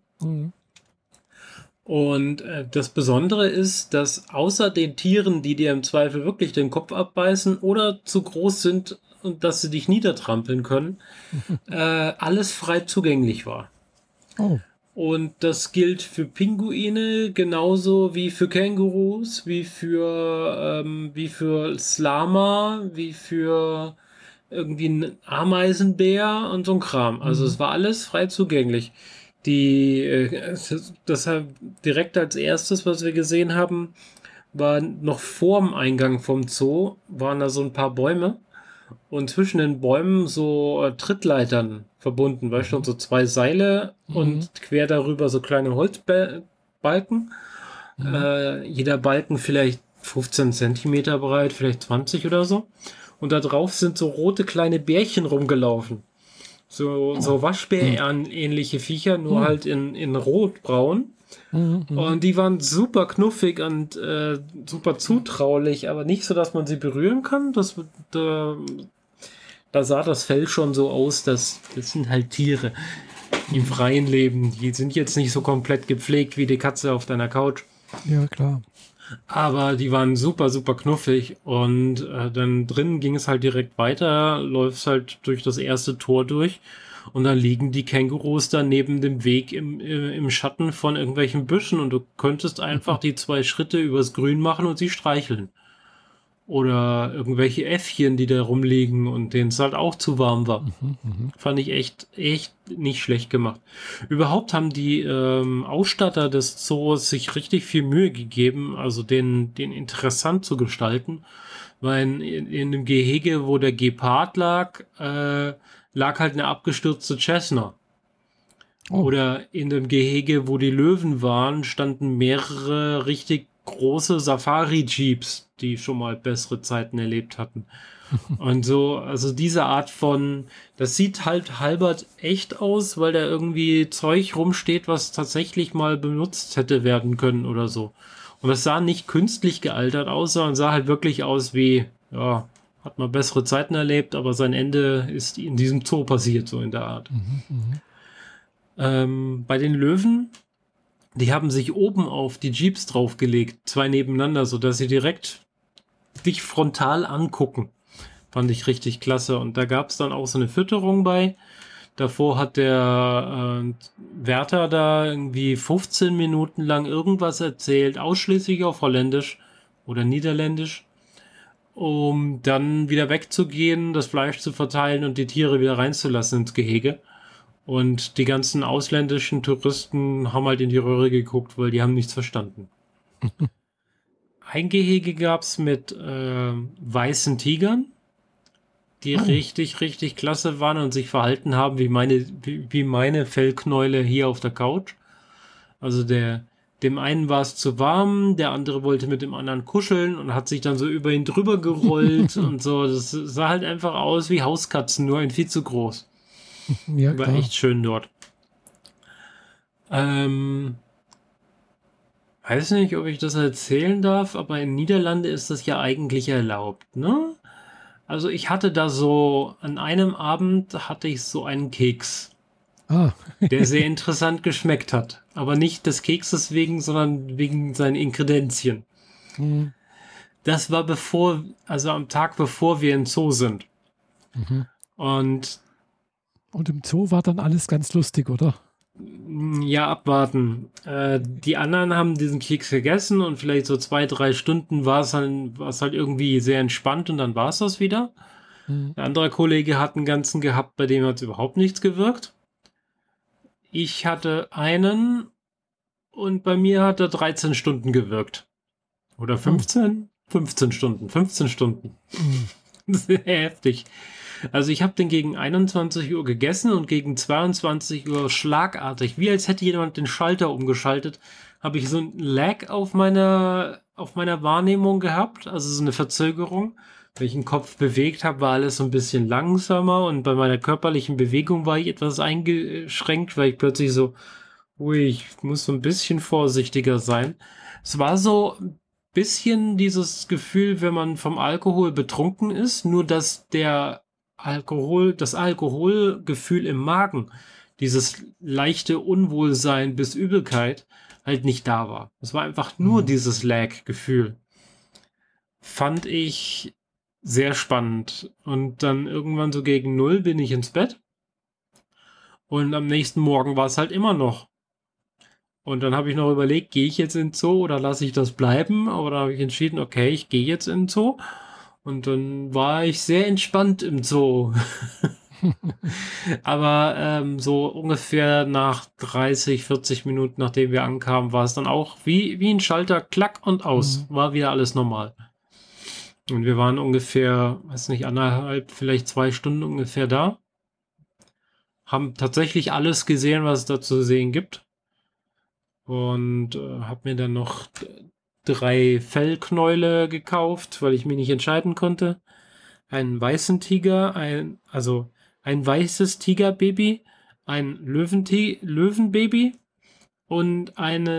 Und das Besondere ist, dass außer den Tieren, die dir im Zweifel wirklich den Kopf abbeißen oder zu groß sind und dass sie dich niedertrampeln können, alles frei zugänglich war. Oh. Und das gilt für Pinguine genauso wie für Kängurus, wie für Slama, wie für irgendwie einen Ameisenbär und so ein Kram. Also es war alles frei zugänglich. Deshalb direkt als erstes, was wir gesehen haben, war noch vor dem Eingang vom Zoo, waren da so ein paar Bäume. Und zwischen den Bäumen so Trittleitern verbunden, weißt du, so zwei Seile und quer darüber so kleine Holzbalken. Jeder Balken vielleicht 15 Zentimeter breit, vielleicht 20 oder so. Und da drauf sind so rote kleine Bärchen rumgelaufen. So Waschbären-ähnliche Viecher, nur halt in rotbraun. Und die waren super knuffig und super zutraulich, aber nicht so, dass man sie berühren kann. Da sah das Fell schon so aus, dass das sind halt Tiere im freien Leben. Die sind jetzt nicht so komplett gepflegt wie die Katze auf deiner Couch. Ja, klar. Aber die waren super, super knuffig. Und dann drinnen ging es halt direkt weiter, läufst halt durch das erste Tor durch. Und dann liegen die Kängurus da neben dem Weg im Schatten von irgendwelchen Büschen und du könntest einfach die zwei Schritte übers Grün machen und sie streicheln. Oder irgendwelche Äffchen, die da rumliegen und denen es halt auch zu warm war. Fand ich echt nicht schlecht gemacht. Überhaupt haben die Ausstatter des Zoos sich richtig viel Mühe gegeben, also den interessant zu gestalten. Weil in dem Gehege, wo der Gepard lag, lag halt eine abgestürzte Cessna. Oh. Oder in dem Gehege, wo die Löwen waren, standen mehrere richtig große Safari-Jeeps, die schon mal bessere Zeiten erlebt hatten. Und so, also diese Art von, das sieht halt halbert echt aus, weil da irgendwie Zeug rumsteht, was tatsächlich mal benutzt hätte werden können oder so. Und das sah nicht künstlich gealtert aus, sondern sah halt wirklich aus wie, ja, hat mal bessere Zeiten erlebt, aber sein Ende ist in diesem Zoo passiert, so in der Art. Bei den Löwen, die haben sich oben auf die Jeeps draufgelegt, zwei nebeneinander, sodass sie direkt dich frontal angucken. Fand ich richtig klasse. Und da gab es dann auch so eine Fütterung bei. Davor hat der Wärter da irgendwie 15 Minuten lang irgendwas erzählt, ausschließlich auf Holländisch oder Niederländisch, um dann wieder wegzugehen, das Fleisch zu verteilen und die Tiere wieder reinzulassen ins Gehege. Und die ganzen ausländischen Touristen haben halt in die Röhre geguckt, weil die haben nichts verstanden. Ein Gehege gab es mit weißen Tigern, die richtig, richtig klasse waren und sich verhalten haben wie meine Fellknäule hier auf der Couch. Also dem einen war es zu warm, der andere wollte mit dem anderen kuscheln und hat sich dann so über ihn drüber gerollt und so. Das sah halt einfach aus wie Hauskatzen, nur ein viel zu groß. Ja, war echt schön dort. Weiß nicht, ob ich das erzählen darf, aber in Niederlande ist das ja eigentlich erlaubt, ne? Also ich hatte da so, an einem Abend hatte ich so einen Keks, der sehr interessant geschmeckt hat. Aber nicht des Kekses wegen, sondern wegen seinen Inkredenzien. Mhm. Das war am Tag bevor wir im Zoo sind. Mhm. Und im Zoo war dann alles ganz lustig, oder? Ja, abwarten. Die anderen haben diesen Keks gegessen und vielleicht so 2-3 Stunden war es halt irgendwie sehr entspannt und dann war es das wieder. Mhm. Ein anderer Kollege hat einen ganzen gehabt, bei dem hat es überhaupt nichts gewirkt. Ich hatte einen und bei mir hat er 13 Stunden gewirkt. Oder 15? 15 Stunden. Mhm. Sehr heftig. Also ich habe den gegen 21 Uhr gegessen und gegen 22 Uhr schlagartig, wie als hätte jemand den Schalter umgeschaltet, habe ich so einen Lag auf meiner Wahrnehmung gehabt, also so eine Verzögerung. Wenn ich den Kopf bewegt habe, war alles so ein bisschen langsamer und bei meiner körperlichen Bewegung war ich etwas eingeschränkt, weil ich plötzlich so, ui, ich muss so ein bisschen vorsichtiger sein. Es war so ein bisschen dieses Gefühl, wenn man vom Alkohol betrunken ist, nur dass das Alkoholgefühl im Magen, dieses leichte Unwohlsein bis Übelkeit halt nicht da war. Es war einfach nur dieses Lag-Gefühl. Fand ich sehr spannend. Und dann irgendwann so gegen 0 bin ich ins Bett. Und am nächsten Morgen war es halt immer noch. Und dann habe ich noch überlegt, gehe ich jetzt in den Zoo oder lasse ich das bleiben? Aber dann habe ich entschieden, okay, ich gehe jetzt in den Zoo. Und dann war ich sehr entspannt im Zoo. Aber so ungefähr nach 30, 40 Minuten, nachdem wir ankamen, war es dann auch wie ein Schalter, klack und aus. War wieder alles normal. Und wir waren ungefähr, weiß nicht, 1,5, vielleicht 2 Stunden ungefähr da. Haben tatsächlich alles gesehen, was es da zu sehen gibt. Und habe mir dann noch 3 Fellknäule gekauft, weil ich mich nicht entscheiden konnte. Einen weißen Tiger, ein weißes Tigerbaby, ein Löwenbaby und ein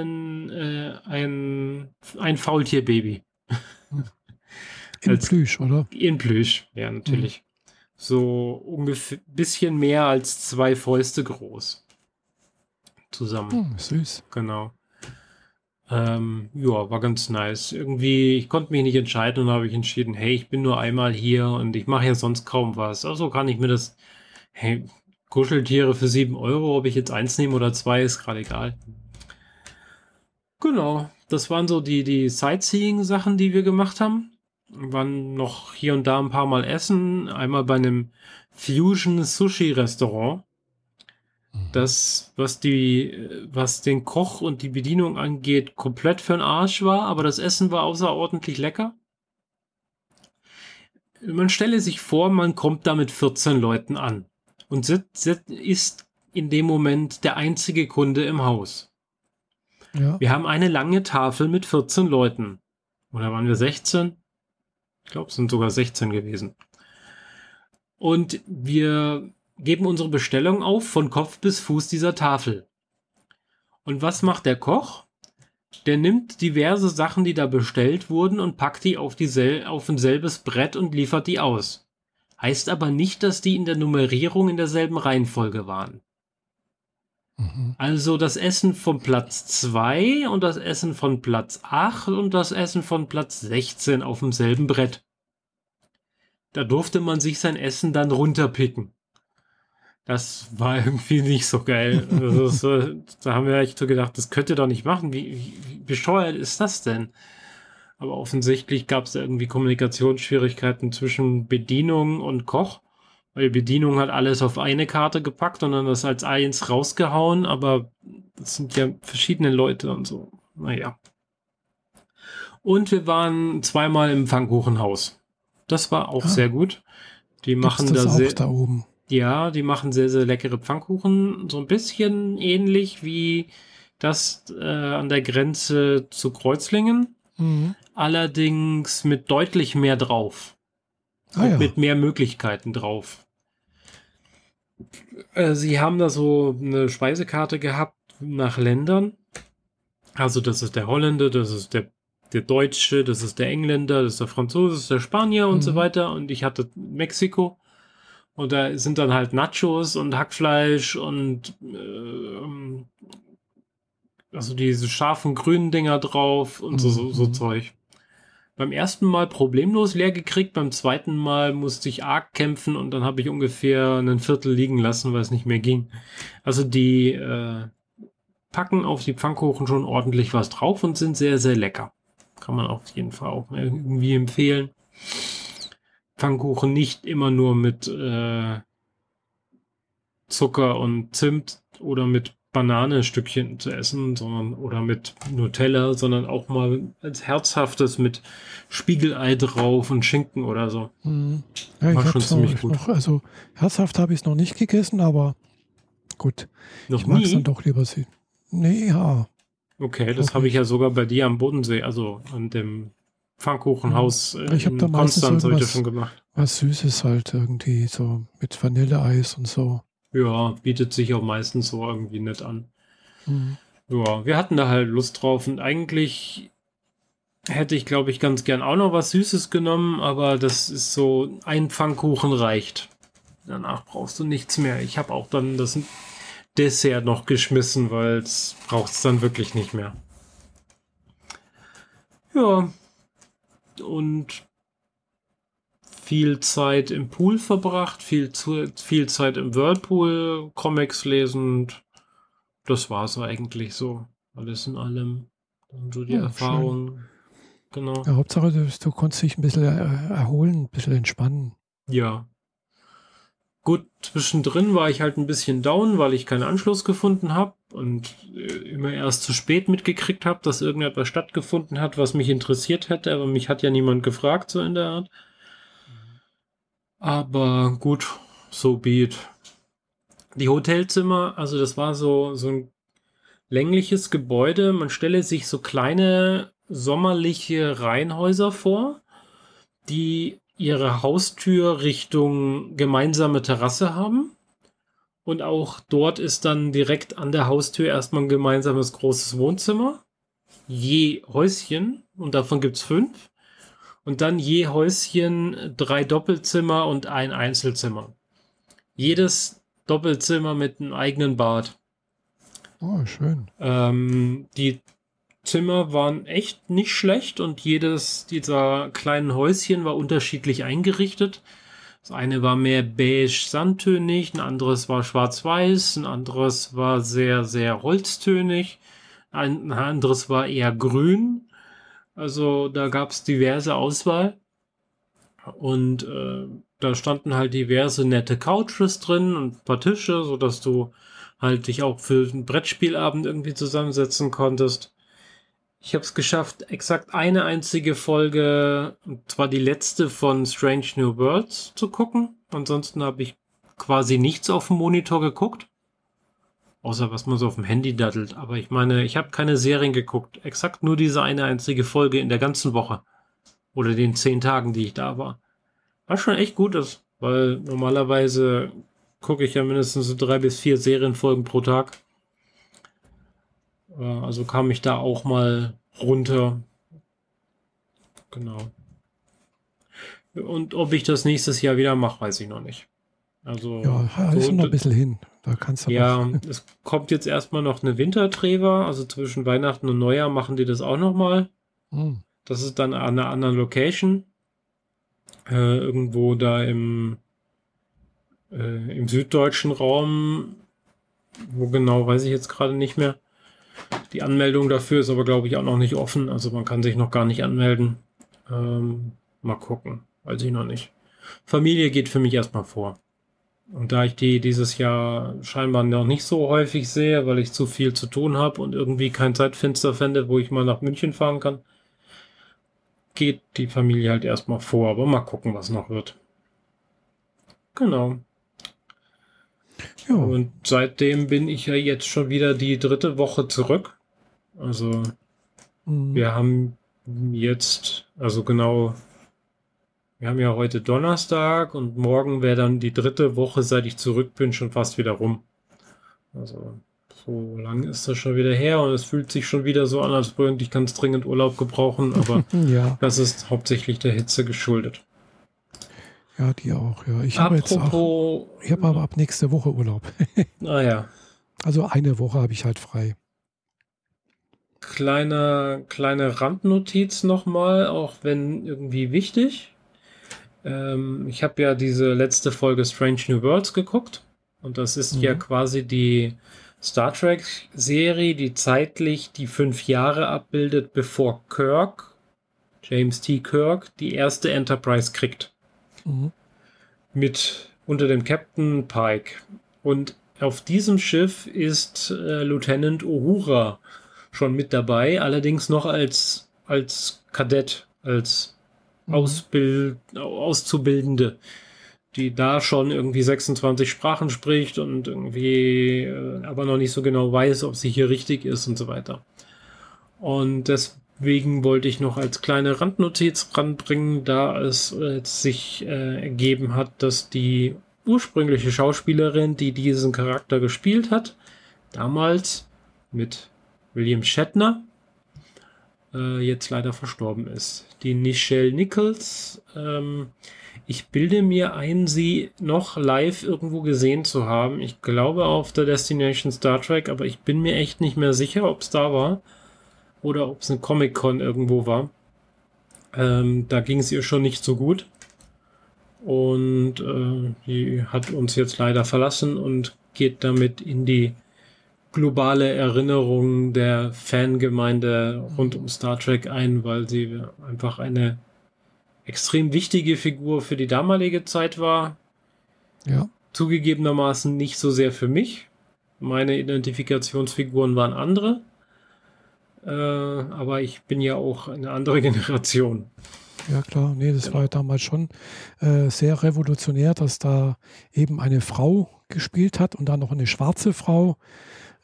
Faultierbaby. In Plüsch, oder? In Plüsch, ja, natürlich. Mhm. So ungefähr bisschen mehr als 2 Fäuste groß. Zusammen. Mhm, süß. Genau. Ja, war ganz nice. Irgendwie, ich konnte mich nicht entscheiden und habe ich entschieden, hey, ich bin nur einmal hier und ich mache ja sonst kaum was. Also kann ich mir das, hey, Kuscheltiere für 7 €, ob ich jetzt 1 nehme oder 2, ist gerade egal. Genau, das waren so die Sightseeing-Sachen, die wir gemacht haben. Wir waren noch hier und da ein paar Mal essen. Einmal bei einem Fusion-Sushi-Restaurant. Das, was den Koch und die Bedienung angeht, komplett für den Arsch war, aber das Essen war außerordentlich lecker. Man stelle sich vor, man kommt da mit 14 Leuten an und ist in dem Moment der einzige Kunde im Haus. Ja. Wir haben eine lange Tafel mit 14 Leuten. Oder waren wir 16? Ich glaube, es sind sogar 16 gewesen. Und wir geben unsere Bestellung auf, von Kopf bis Fuß dieser Tafel. Und was macht der Koch? Der nimmt diverse Sachen, die da bestellt wurden, und packt die auf ein selbes Brett und liefert die aus. Heißt aber nicht, dass die in der Nummerierung in derselben Reihenfolge waren. Mhm. Also das Essen von Platz 2 und das Essen von Platz 8 und das Essen von Platz 16 auf demselben Brett. Da durfte man sich sein Essen dann runterpicken. Das war irgendwie nicht so geil. Also, da haben wir echt so gedacht, das könnt ihr doch nicht machen. Wie bescheuert ist das denn? Aber offensichtlich gab es irgendwie Kommunikationsschwierigkeiten zwischen Bedienung und Koch. weil Bedienung hat alles auf eine Karte gepackt und dann das als eins rausgehauen, aber das sind ja verschiedene Leute und so. Naja. Und wir waren zweimal im Pfannkuchenhaus. Das war auch sehr gut. Die machen da sehr. Da oben? Ja, die machen sehr, sehr leckere Pfannkuchen. So ein bisschen ähnlich wie das an der Grenze zu Kreuzlingen. Mhm. Allerdings mit deutlich mehr drauf. Und mit mehr Möglichkeiten drauf. Sie haben da so eine Speisekarte gehabt nach Ländern. Also das ist der Holländer, das ist der Deutsche, das ist der Engländer, das ist der Franzose, das ist der Spanier und so weiter. Und ich hatte Mexiko. Und da sind dann halt Nachos und Hackfleisch und also diese scharfen grünen Dinger drauf und so Zeug. Beim ersten Mal problemlos leer gekriegt, beim zweiten Mal musste ich arg kämpfen und dann habe ich ungefähr ein Viertel liegen lassen, weil es nicht mehr ging. Also die packen auf die Pfannkuchen schon ordentlich was drauf und sind sehr, sehr lecker. Kann man auf jeden Fall auch irgendwie empfehlen. Pfannkuchen nicht immer nur mit Zucker und Zimt oder mit Bananenstückchen zu essen, sondern oder mit Nutella, sondern auch mal als herzhaftes mit Spiegelei drauf und Schinken oder so. Ja, war schon ziemlich gut. Also herzhaft habe ich es noch nicht gegessen, aber gut. Noch ich mag es dann doch lieber sehen. Nee, ja. Okay, das habe ich ja sogar bei dir am Bodensee, also an dem Pfannkuchenhaus in Konstanz habe ich das schon gemacht. Was Süßes halt irgendwie, so mit Vanilleeis und so. Ja, bietet sich auch meistens so irgendwie nett an. Mhm. Ja, wir hatten da halt Lust drauf und eigentlich hätte ich, glaube ich, ganz gern auch noch was Süßes genommen, aber das ist so, ein Pfannkuchen reicht. Danach brauchst du nichts mehr. Ich habe auch dann das Dessert noch geschmissen, weil es braucht es dann wirklich nicht mehr. Ja, und viel Zeit im Pool verbracht, viel Zeit im Whirlpool, Comics lesend. Das war es eigentlich so. Alles in allem. Und so die Erfahrung. Genau. Ja, Hauptsache, du konntest dich ein bisschen erholen, ein bisschen entspannen. Ja. Gut, zwischendrin war ich halt ein bisschen down, weil ich keinen Anschluss gefunden habe und immer erst zu spät mitgekriegt habe, dass irgendetwas stattgefunden hat, was mich interessiert hätte, aber mich hat ja niemand gefragt, so in der Art. Aber gut, so be it. Die Hotelzimmer, also das war so ein längliches Gebäude. Man stelle sich so kleine sommerliche Reihenhäuser vor, die ihre Haustür Richtung gemeinsame Terrasse haben. Und auch dort ist dann direkt an der Haustür erstmal ein gemeinsames großes Wohnzimmer. Je Häuschen. Und davon gibt es 5. Und dann je Häuschen 3 Doppelzimmer und ein Einzelzimmer. Jedes Doppelzimmer mit einem eigenen Bad. Oh, schön. Die Zimmer waren echt nicht schlecht und jedes dieser kleinen Häuschen war unterschiedlich eingerichtet. Das eine war mehr beige-sandtönig, ein anderes war schwarz-weiß, ein anderes war sehr, sehr holztönig, ein anderes war eher grün. Also da gab es diverse Auswahl und da standen halt diverse nette Couches drin und ein paar Tische, sodass du halt dich auch für einen Brettspielabend irgendwie zusammensetzen konntest. Ich habe es geschafft, exakt eine einzige Folge, und zwar die letzte von Strange New Worlds, zu gucken. Ansonsten habe ich quasi nichts auf dem Monitor geguckt. Außer was man so auf dem Handy daddelt. Aber ich meine, ich habe keine Serien geguckt. Exakt nur diese eine einzige Folge in der ganzen Woche. Oder den 10 Tagen, die ich da war. Was schon echt gut ist. Weil normalerweise gucke ich ja mindestens so 3 bis 4 Serienfolgen pro Tag. Also kam ich da auch mal runter. Genau. Und ob ich das nächstes Jahr wieder mache, weiß ich noch nicht. Also, ja, ist so noch ein bisschen hin. Da kannst du ja, es kommt jetzt erstmal noch eine Wintertreva, also zwischen Weihnachten und Neujahr machen die das auch nochmal. Das ist dann an einer anderen Location. Irgendwo da im süddeutschen Raum. Wo genau, weiß ich jetzt gerade nicht mehr. Die Anmeldung dafür ist aber, glaube ich, auch noch nicht offen. Also man kann sich noch gar nicht anmelden. Mal gucken. Weiß ich noch nicht. Familie geht für mich erstmal vor. Und da ich die dieses Jahr scheinbar noch nicht so häufig sehe, weil ich zu viel zu tun habe und irgendwie kein Zeitfenster fände, wo ich mal nach München fahren kann, geht die Familie halt erstmal vor. Aber mal gucken, was noch wird. Genau. Ja. Und seitdem bin ich ja jetzt schon wieder die dritte Woche zurück. Also wir haben jetzt, also genau, wir haben ja heute Donnerstag und morgen wäre dann die dritte Woche, seit ich zurück bin, schon fast wieder rum. Also so lang ist das schon wieder her und es fühlt sich schon wieder so an, als würde ich ganz dringend Urlaub gebrauchen, aber ja, das ist hauptsächlich der Hitze geschuldet. Ja, die auch, ja. Ich habe aber ab nächste Woche Urlaub. Naja. Also eine Woche habe ich halt frei. Kleine Randnotiz nochmal, auch wenn irgendwie wichtig. Ich habe ja diese letzte Folge Strange New Worlds geguckt und das ist ja quasi die Star Trek Serie, die zeitlich die 5 Jahre abbildet, bevor Kirk, James T. Kirk, die erste Enterprise kriegt. Mit unter dem Captain Pike. Und auf diesem Schiff ist Lieutenant Uhura schon mit dabei, allerdings noch als Kadett, als Auszubildende, die da schon irgendwie 26 Sprachen spricht und irgendwie aber noch nicht so genau weiß, ob sie hier richtig ist und so weiter. Und deswegen wollte ich noch als kleine Randnotiz ranbringen, da es sich ergeben hat, dass die ursprüngliche Schauspielerin, die diesen Charakter gespielt hat, damals mit William Shatner, jetzt leider verstorben ist. Die Nichelle Nichols, ich bilde mir ein, sie noch live irgendwo gesehen zu haben. Ich glaube auf der Destination Star Trek, aber ich bin mir echt nicht mehr sicher, ob es da war. Oder ob es eine Comic-Con irgendwo war. Da ging es ihr schon nicht so gut. Und die hat uns jetzt leider verlassen und geht damit in die globale Erinnerung der Fangemeinde rund um Star Trek ein, weil sie einfach eine extrem wichtige Figur für die damalige Zeit war. Ja. Zugegebenermaßen nicht so sehr für mich. Meine Identifikationsfiguren waren andere. Aber ich bin ja auch eine andere Generation. Ja klar, nee, das war ja damals schon sehr revolutionär, dass da eben eine Frau gespielt hat und dann noch eine schwarze Frau,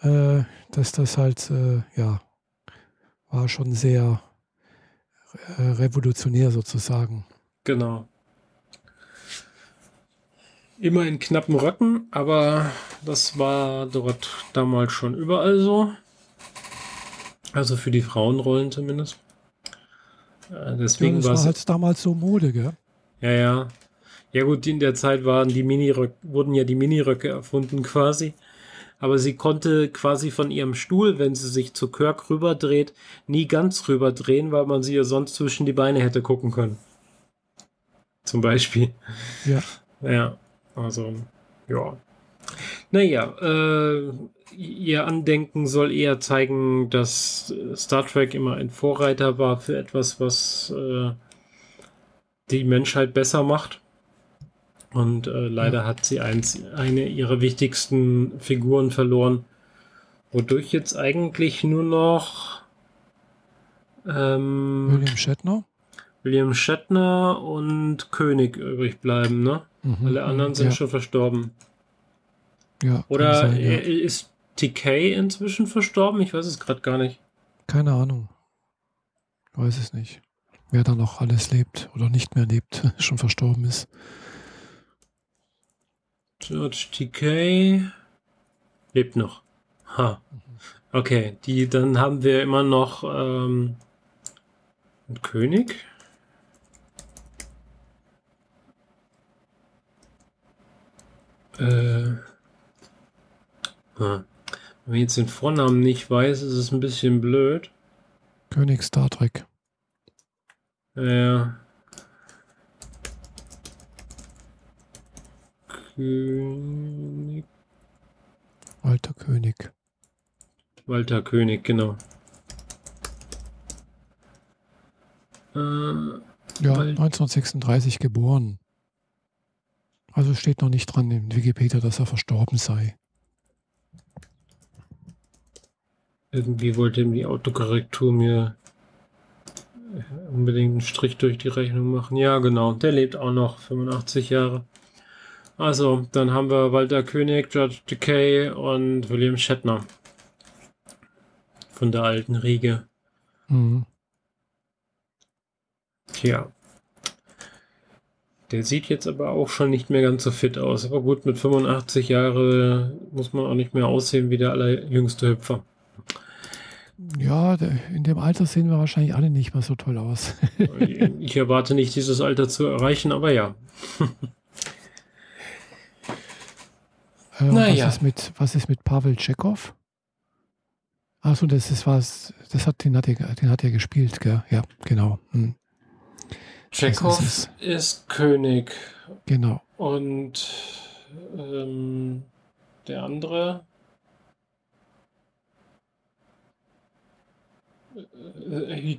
dass das halt, war schon sehr revolutionär sozusagen. Genau. Immer in knappen Röcken, aber das war dort damals schon überall so. Also für die Frauenrollen zumindest. Deswegen ja, das war halt damals so Mode, gell? Ja, ja. Ja gut, in der Zeit wurden ja die Miniröcke erfunden quasi. Aber sie konnte quasi von ihrem Stuhl, wenn sie sich zu Kirk rüberdreht, nie ganz rüberdrehen, weil man sie ja sonst zwischen die Beine hätte gucken können. Zum Beispiel. Ja. Ja, also, ja. Naja, ihr Andenken soll eher zeigen, dass Star Trek immer ein Vorreiter war für etwas, was die Menschheit besser macht. Und leider hat sie eine ihrer wichtigsten Figuren verloren, wodurch jetzt eigentlich nur noch William Shatner und Koenig übrig bleiben, ne? Alle anderen sind schon verstorben. Ja, oder sein, ja. Ist Takei inzwischen verstorben? Ich weiß es gerade gar nicht. Keine Ahnung. Ich weiß es nicht. Wer da noch alles lebt oder nicht mehr lebt, schon verstorben ist. George Takei lebt noch. Ha. Okay, dann haben wir immer noch einen Koenig. Wenn ich jetzt den Vornamen nicht weiß, ist es ein bisschen blöd. Koenig Star Trek. Ja. Koenig. Walter Koenig. Walter Koenig, genau. Ja, 1936 geboren. Also steht noch nicht dran in Wikipedia, dass er verstorben sei. Irgendwie wollte ihm die Autokorrektur mir unbedingt einen Strich durch die Rechnung machen. Ja, genau. Der lebt auch noch 85 Jahre. Also, dann haben wir Walter Koenig, George Takei und William Shatner. Von der alten Riege. Mhm. Tja. Der sieht jetzt aber auch schon nicht mehr ganz so fit aus. Aber gut, mit 85 Jahren muss man auch nicht mehr aussehen wie der allerjüngste Hüpfer. Ja, in dem Alter sehen wir wahrscheinlich alle nicht mehr so toll aus. Ich erwarte nicht, dieses Alter zu erreichen, aber ja. Naja. Was ist mit Pavel Chekhov? Achso, den hat er gespielt, gell? Ja, genau. Hm. Chekhov ist König. Genau. Und der andere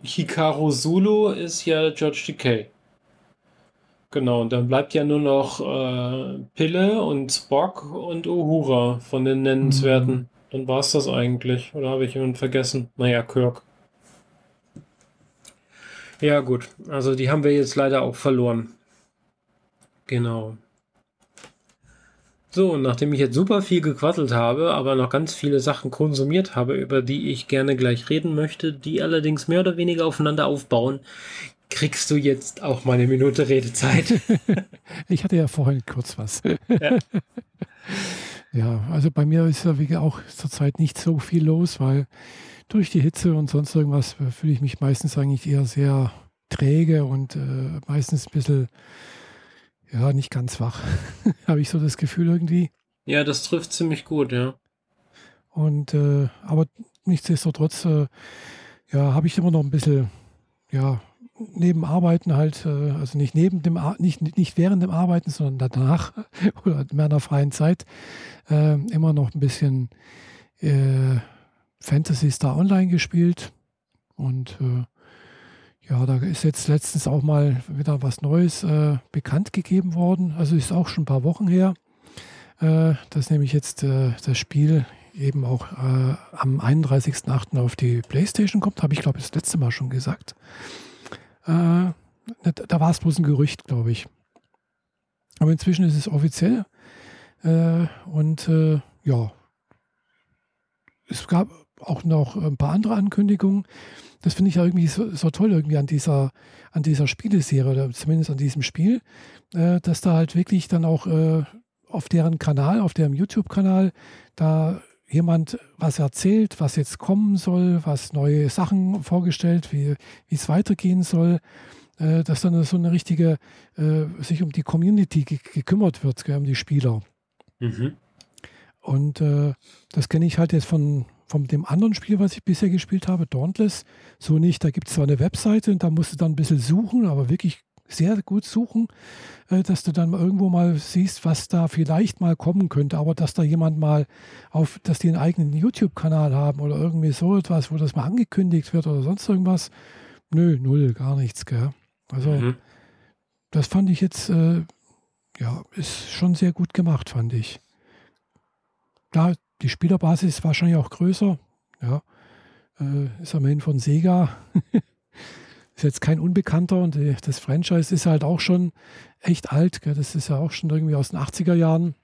Hikaru Sulu ist ja George Takei. Genau, und dann bleibt ja nur noch Pille und Spock und Uhura von den Nennenswerten. Mhm. Dann war es das eigentlich. Oder habe ich jemanden vergessen? Naja, Kirk. Ja gut, also die haben wir jetzt leider auch verloren. Genau. So, und nachdem ich jetzt super viel gequasselt habe, aber noch ganz viele Sachen konsumiert habe, über die ich gerne gleich reden möchte, die allerdings mehr oder weniger aufeinander aufbauen, kriegst du jetzt auch mal eine Minute Redezeit. Ich hatte ja vorhin kurz was. Ja. Ja, also bei mir ist ja auch zurzeit nicht so viel los, weil durch die Hitze und sonst irgendwas fühle ich mich meistens eigentlich eher sehr träge und meistens ein bisschen, ja, nicht ganz wach. Habe ich so das Gefühl irgendwie. Ja, das trifft ziemlich gut, ja. Und, aber nichtsdestotrotz, ja, habe ich immer noch ein bisschen, ja, neben Arbeiten halt, also nicht neben dem nicht während dem Arbeiten, sondern danach oder in meiner freien Zeit immer noch ein bisschen Phantasy Star Online gespielt und ja, da ist jetzt letztens auch mal wieder was Neues bekannt gegeben worden, also ist auch schon ein paar Wochen her, dass nämlich jetzt das Spiel eben auch am 31.08. auf die PlayStation kommt, habe ich glaube ich das letzte Mal schon gesagt. Da war es bloß ein Gerücht, glaube ich. Aber inzwischen ist es offiziell. Und ja, es gab auch noch ein paar andere Ankündigungen. Das finde ich ja irgendwie so toll irgendwie an dieser Spieleserie oder zumindest an diesem Spiel, dass da halt wirklich dann auch auf deren YouTube-Kanal, da jemand was erzählt, was jetzt kommen soll, was neue Sachen vorgestellt, wie es weitergehen soll, dass dann so eine richtige, sich um die Community gekümmert wird, um die Spieler. Mhm. Und das kenne ich halt jetzt von dem anderen Spiel, was ich bisher gespielt habe, Dauntless, so nicht. Da gibt es zwar eine Webseite und da musst du dann ein bisschen suchen, aber wirklich sehr gut suchen, dass du dann irgendwo mal siehst, was da vielleicht mal kommen könnte, aber dass da jemand mal dass die einen eigenen YouTube-Kanal haben oder irgendwie so etwas, wo das mal angekündigt wird oder sonst irgendwas. Nö, null, gar nichts, gell? Also, Das fand ich jetzt, ja, ist schon sehr gut gemacht, fand ich. Klar, die Spielerbasis ist wahrscheinlich auch größer, ja. Ist immerhin von Sega. Ist jetzt kein Unbekannter und das Franchise ist halt auch schon echt alt. Gell? Das ist ja auch schon irgendwie aus den 80er Jahren.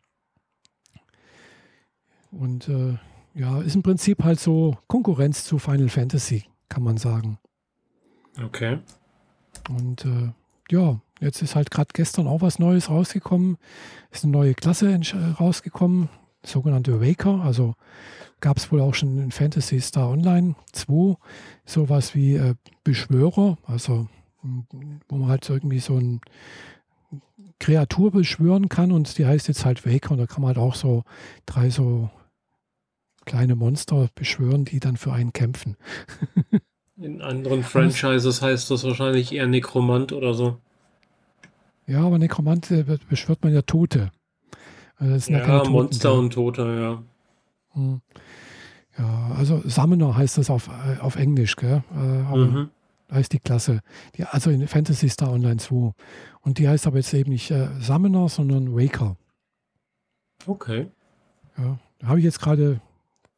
Und ja, ist im Prinzip halt so Konkurrenz zu Final Fantasy, kann man sagen. Okay. Und ja, jetzt ist halt gerade gestern auch was Neues rausgekommen. Ist eine neue Klasse rausgekommen, sogenannte Waker. Also gab es wohl auch schon in Phantasy Star Online 2 sowas wie Beschwörer, also wo man halt irgendwie so eine Kreatur beschwören kann und die heißt jetzt halt Waker und da kann man halt auch so 3 so kleine Monster beschwören, die dann für einen kämpfen. In anderen Franchises heißt das wahrscheinlich eher Nekromant oder so. Ja, aber Nekromant beschwört man ja Tote. Also das sind ja keine Toten, Monster und Tote, ja. Ja, also Summoner heißt das auf Englisch, gell? Aber heißt die Klasse, die, also in Phantasy Star Online 2. Und die heißt aber jetzt eben nicht Summoner, sondern Waker. Okay. Ja, habe ich jetzt gerade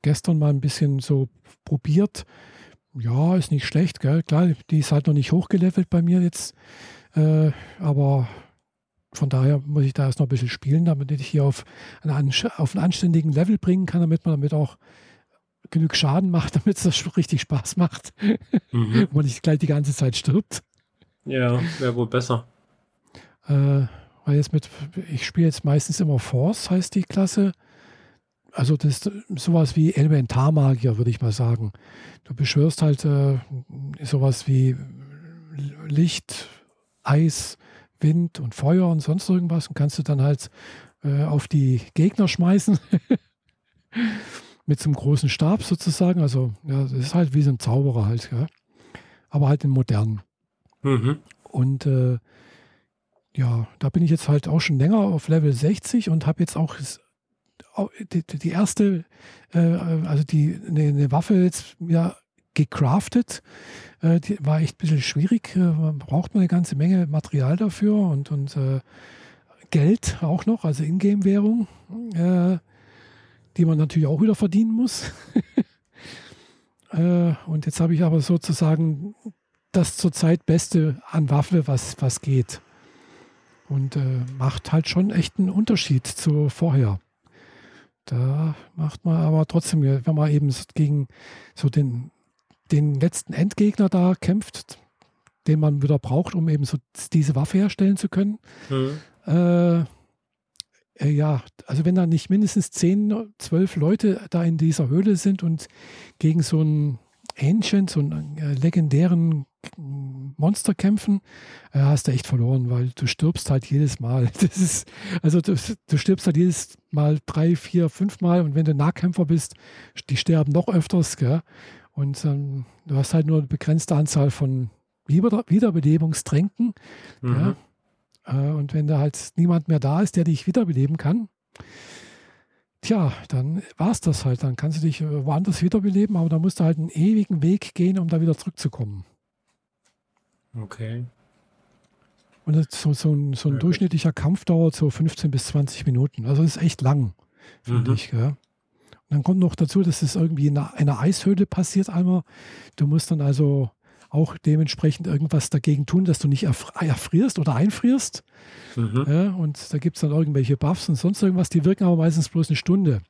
gestern mal ein bisschen so probiert. Ja, ist nicht schlecht, gell? Klar, die ist halt noch nicht hochgelevelt bei mir jetzt. Aber von daher muss ich da erst noch ein bisschen spielen, damit ich hier auf einen anständigen Level bringen kann, damit man damit auch genug Schaden macht, damit es das richtig Spaß macht. Mhm. Und man nicht gleich die ganze Zeit stirbt. Ja, wäre wohl besser. Weil jetzt ich spiele jetzt meistens immer Force, heißt die Klasse. Also das ist sowas wie Elementarmagier, würde ich mal sagen. Du beschwörst halt sowas wie Licht, Eis, Wind und Feuer und sonst irgendwas und kannst du dann halt auf die Gegner schmeißen. Mit so einem großen Stab sozusagen. Also ja, das ist halt wie so ein Zauberer halt. Ja? Aber halt in modernen. Mhm. Und ja, da bin ich jetzt halt auch schon länger auf Level 60 und habe jetzt auch die erste, also eine Waffe jetzt ja gecraftet. Die war echt ein bisschen schwierig. Man braucht eine ganze Menge Material dafür und Geld auch noch, also Ingame-Währung, die man natürlich auch wieder verdienen muss. Und jetzt habe ich aber sozusagen das zurzeit Beste an Waffe, was geht. Und macht halt schon echt einen Unterschied zu vorher. Da macht man aber trotzdem, wenn man eben gegen so den letzten Endgegner da kämpft, den man wieder braucht, um eben so diese Waffe herstellen zu können. Mhm. Ja, also wenn da nicht mindestens 10, 12 Leute da in dieser Höhle sind und gegen so einen Ancient, so einen legendären Monster kämpfen, hast du echt verloren, weil du stirbst halt jedes Mal. Du stirbst halt jedes Mal 3, 4, 5 Mal und wenn du Nahkämpfer bist, die sterben noch öfters, gell? Und du hast halt nur eine begrenzte Anzahl von Wiederbelebungstränken. Mhm. Und wenn da halt niemand mehr da ist, der dich wiederbeleben kann, tja, dann war es das halt. Dann kannst du dich woanders wiederbeleben, aber da musst du halt einen ewigen Weg gehen, um da wieder zurückzukommen. Okay. Und das, so ein durchschnittlicher Kampf dauert so 15 bis 20 Minuten. Also das ist echt lang, finde ich, gell? Dann kommt noch dazu, dass es irgendwie in einer Eishöhle passiert einmal. Du musst dann also auch dementsprechend irgendwas dagegen tun, dass du nicht erfrierst oder einfrierst. Mhm. Ja, und da gibt es dann irgendwelche Buffs und sonst irgendwas. Die wirken aber meistens bloß eine Stunde.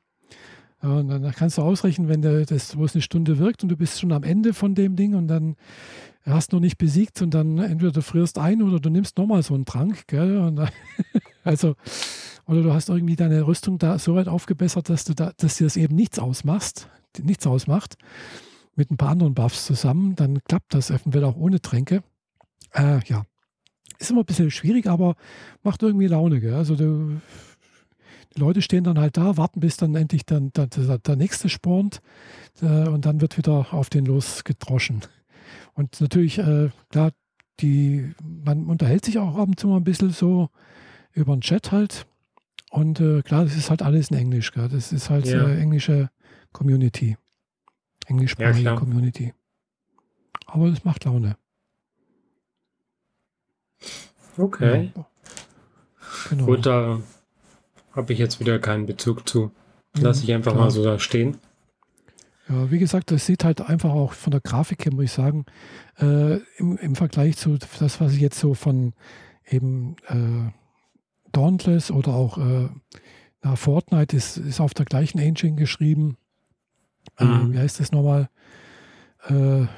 Ja, und dann kannst du ausrechnen, wenn das bloß eine Stunde wirkt und du bist schon am Ende von dem Ding und dann hast du noch nicht besiegt und dann entweder du frierst ein oder du nimmst nochmal so einen Trank. Gell? Und dann, also... Oder du hast irgendwie deine Rüstung da so weit aufgebessert, dass dir das eben nichts ausmacht. Mit ein paar anderen Buffs zusammen, dann klappt das eventuell auch ohne Tränke. Ja, ist immer ein bisschen schwierig, aber macht irgendwie Laune. Gell? Also die Leute stehen dann halt da, warten, bis dann endlich der nächste spornt und dann wird wieder auf den losgedroschen. Und natürlich, klar, man unterhält sich auch ab und zu mal ein bisschen so über den Chat halt. Und klar, das ist halt alles in Englisch. Gell? Das ist halt englische Community. Englischsprachige Community. Aber das macht Laune. Okay. Ja. Genau. Gut, da habe ich jetzt wieder keinen Bezug zu. Lass ich einfach mal so da stehen. Ja, wie gesagt, das sieht halt einfach auch von der Grafik her, muss ich sagen, im Vergleich zu das, was ich jetzt so von eben... Dauntless oder auch Fortnite ist auf der gleichen Engine geschrieben. Wie heißt das nochmal? Unreal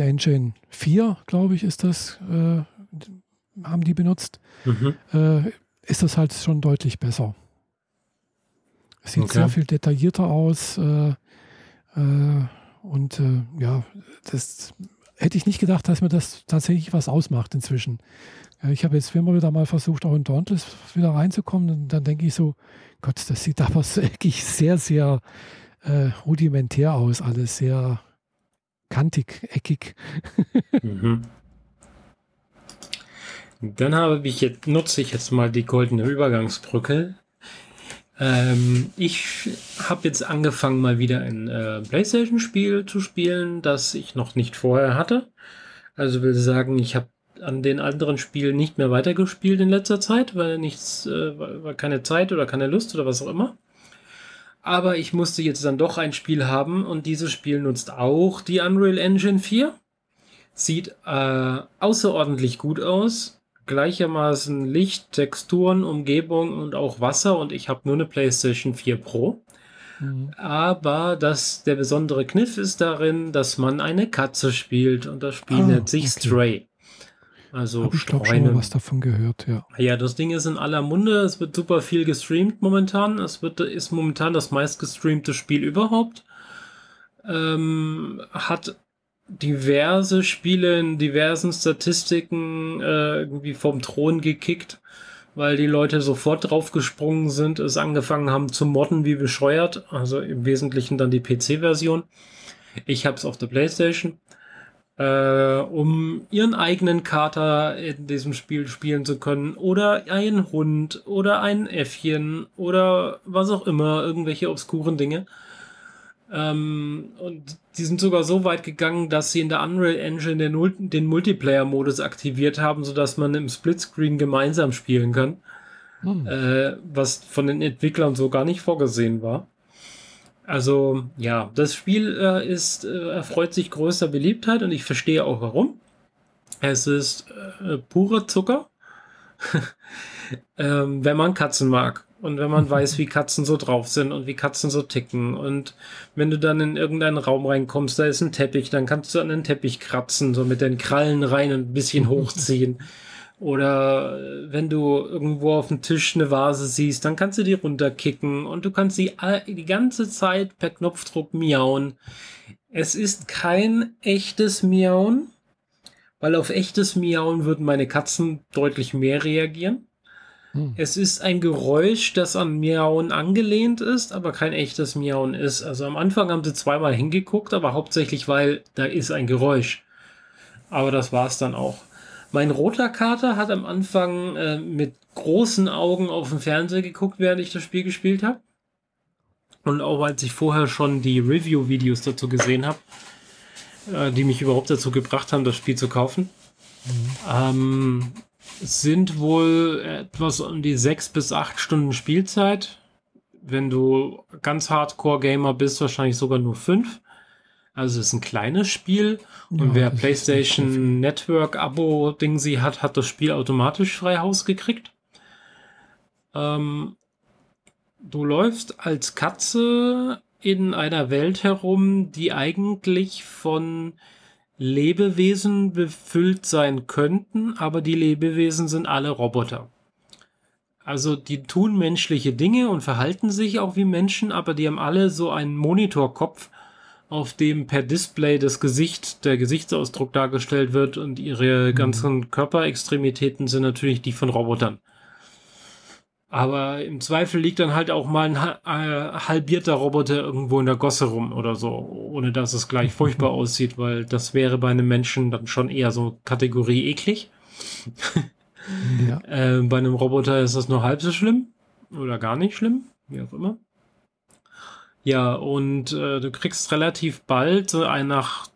Engine 4, glaube ich, ist das. Haben die benutzt. Mhm. Ist das halt schon deutlich besser. Es sieht sehr viel detaillierter aus. Das hätte ich nicht gedacht, dass mir das tatsächlich was ausmacht inzwischen. Ich habe jetzt immer wieder mal versucht, auch in Dauntless wieder reinzukommen. Und dann denke ich so, Gott, das sieht aber wirklich sehr, sehr rudimentär aus. Alles sehr kantig, eckig. Mhm. Dann nutze ich jetzt mal die goldene Übergangsbrücke. Ich habe jetzt angefangen, mal wieder ein PlayStation-Spiel zu spielen, das ich noch nicht vorher hatte. Also will sagen, ich habe an den anderen Spielen nicht mehr weitergespielt in letzter Zeit, weil nichts, weil keine Zeit oder keine Lust oder was auch immer. Aber ich musste jetzt dann doch ein Spiel haben und dieses Spiel nutzt auch die Unreal Engine 4. Sieht außerordentlich gut aus. Gleichermaßen Licht, Texturen, Umgebung und auch Wasser. Und ich habe nur eine PlayStation 4 Pro. Mhm. Aber der besondere Kniff ist darin, dass man eine Katze spielt und das Spiel nennt sich Stray. Also habe ich doch schon mal was davon gehört, ja. Ja, das Ding ist in aller Munde. Es wird super viel gestreamt momentan. Ist momentan das meistgestreamte Spiel überhaupt. Hat diverse Spiele in diversen Statistiken irgendwie vom Thron gekickt, weil die Leute sofort draufgesprungen sind, es angefangen haben zu modden wie bescheuert, also im Wesentlichen dann die PC-Version. Ich habe es auf der PlayStation, um ihren eigenen Kater in diesem Spiel spielen zu können oder einen Hund oder ein Äffchen oder was auch immer, irgendwelche obskuren Dinge. Und die sind sogar so weit gegangen, dass sie in der Unreal Engine den Multiplayer-Modus aktiviert haben, sodass man im Splitscreen gemeinsam spielen kann, was von den Entwicklern so gar nicht vorgesehen war. Also ja, das Spiel erfreut sich größter Beliebtheit und ich verstehe auch warum. Es ist purer Zucker, wenn man Katzen mag. Und wenn man weiß, wie Katzen so drauf sind und wie Katzen so ticken und wenn du dann in irgendeinen Raum reinkommst, da ist ein Teppich, dann kannst du an den Teppich kratzen, so mit den Krallen rein und ein bisschen hochziehen. Oder wenn du irgendwo auf dem Tisch eine Vase siehst, dann kannst du die runterkicken und du kannst die ganze Zeit per Knopfdruck miauen. Es ist kein echtes Miauen, weil auf echtes Miauen würden meine Katzen deutlich mehr reagieren. Es ist ein Geräusch, das an Miauen angelehnt ist, aber kein echtes Miauen ist. Also am Anfang haben sie zweimal hingeguckt, aber hauptsächlich, weil da ist ein Geräusch. Aber das war es dann auch. Mein roter Kater hat am Anfang mit großen Augen auf den Fernseher geguckt, während ich das Spiel gespielt habe. Und auch als ich vorher schon die Review-Videos dazu gesehen habe, die mich überhaupt dazu gebracht haben, das Spiel zu kaufen. Sind wohl etwas um die 6 bis 8 Stunden Spielzeit. Wenn du ganz Hardcore-Gamer bist, wahrscheinlich sogar nur 5. Also es ist ein kleines Spiel. Ja, und wer PlayStation Network-Abo-Ding sie hat, hat das Spiel automatisch frei Haus gekriegt. Du läufst als Katze in einer Welt herum, die eigentlich von Lebewesen befüllt sein könnten, aber die Lebewesen sind alle Roboter. Also die tun menschliche Dinge und verhalten sich auch wie Menschen, aber die haben alle so einen Monitorkopf, auf dem per Display das Gesicht, der Gesichtsausdruck dargestellt wird und ihre ganzen Körperextremitäten sind natürlich die von Robotern. Aber im Zweifel liegt dann halt auch mal ein halbierter Roboter irgendwo in der Gosse rum oder so, ohne dass es gleich furchtbar aussieht, weil das wäre bei einem Menschen dann schon eher so Kategorie eklig. Ja. Bei einem Roboter ist das nur halb so schlimm oder gar nicht schlimm, wie auch immer. Ja, und du kriegst relativ bald, nach,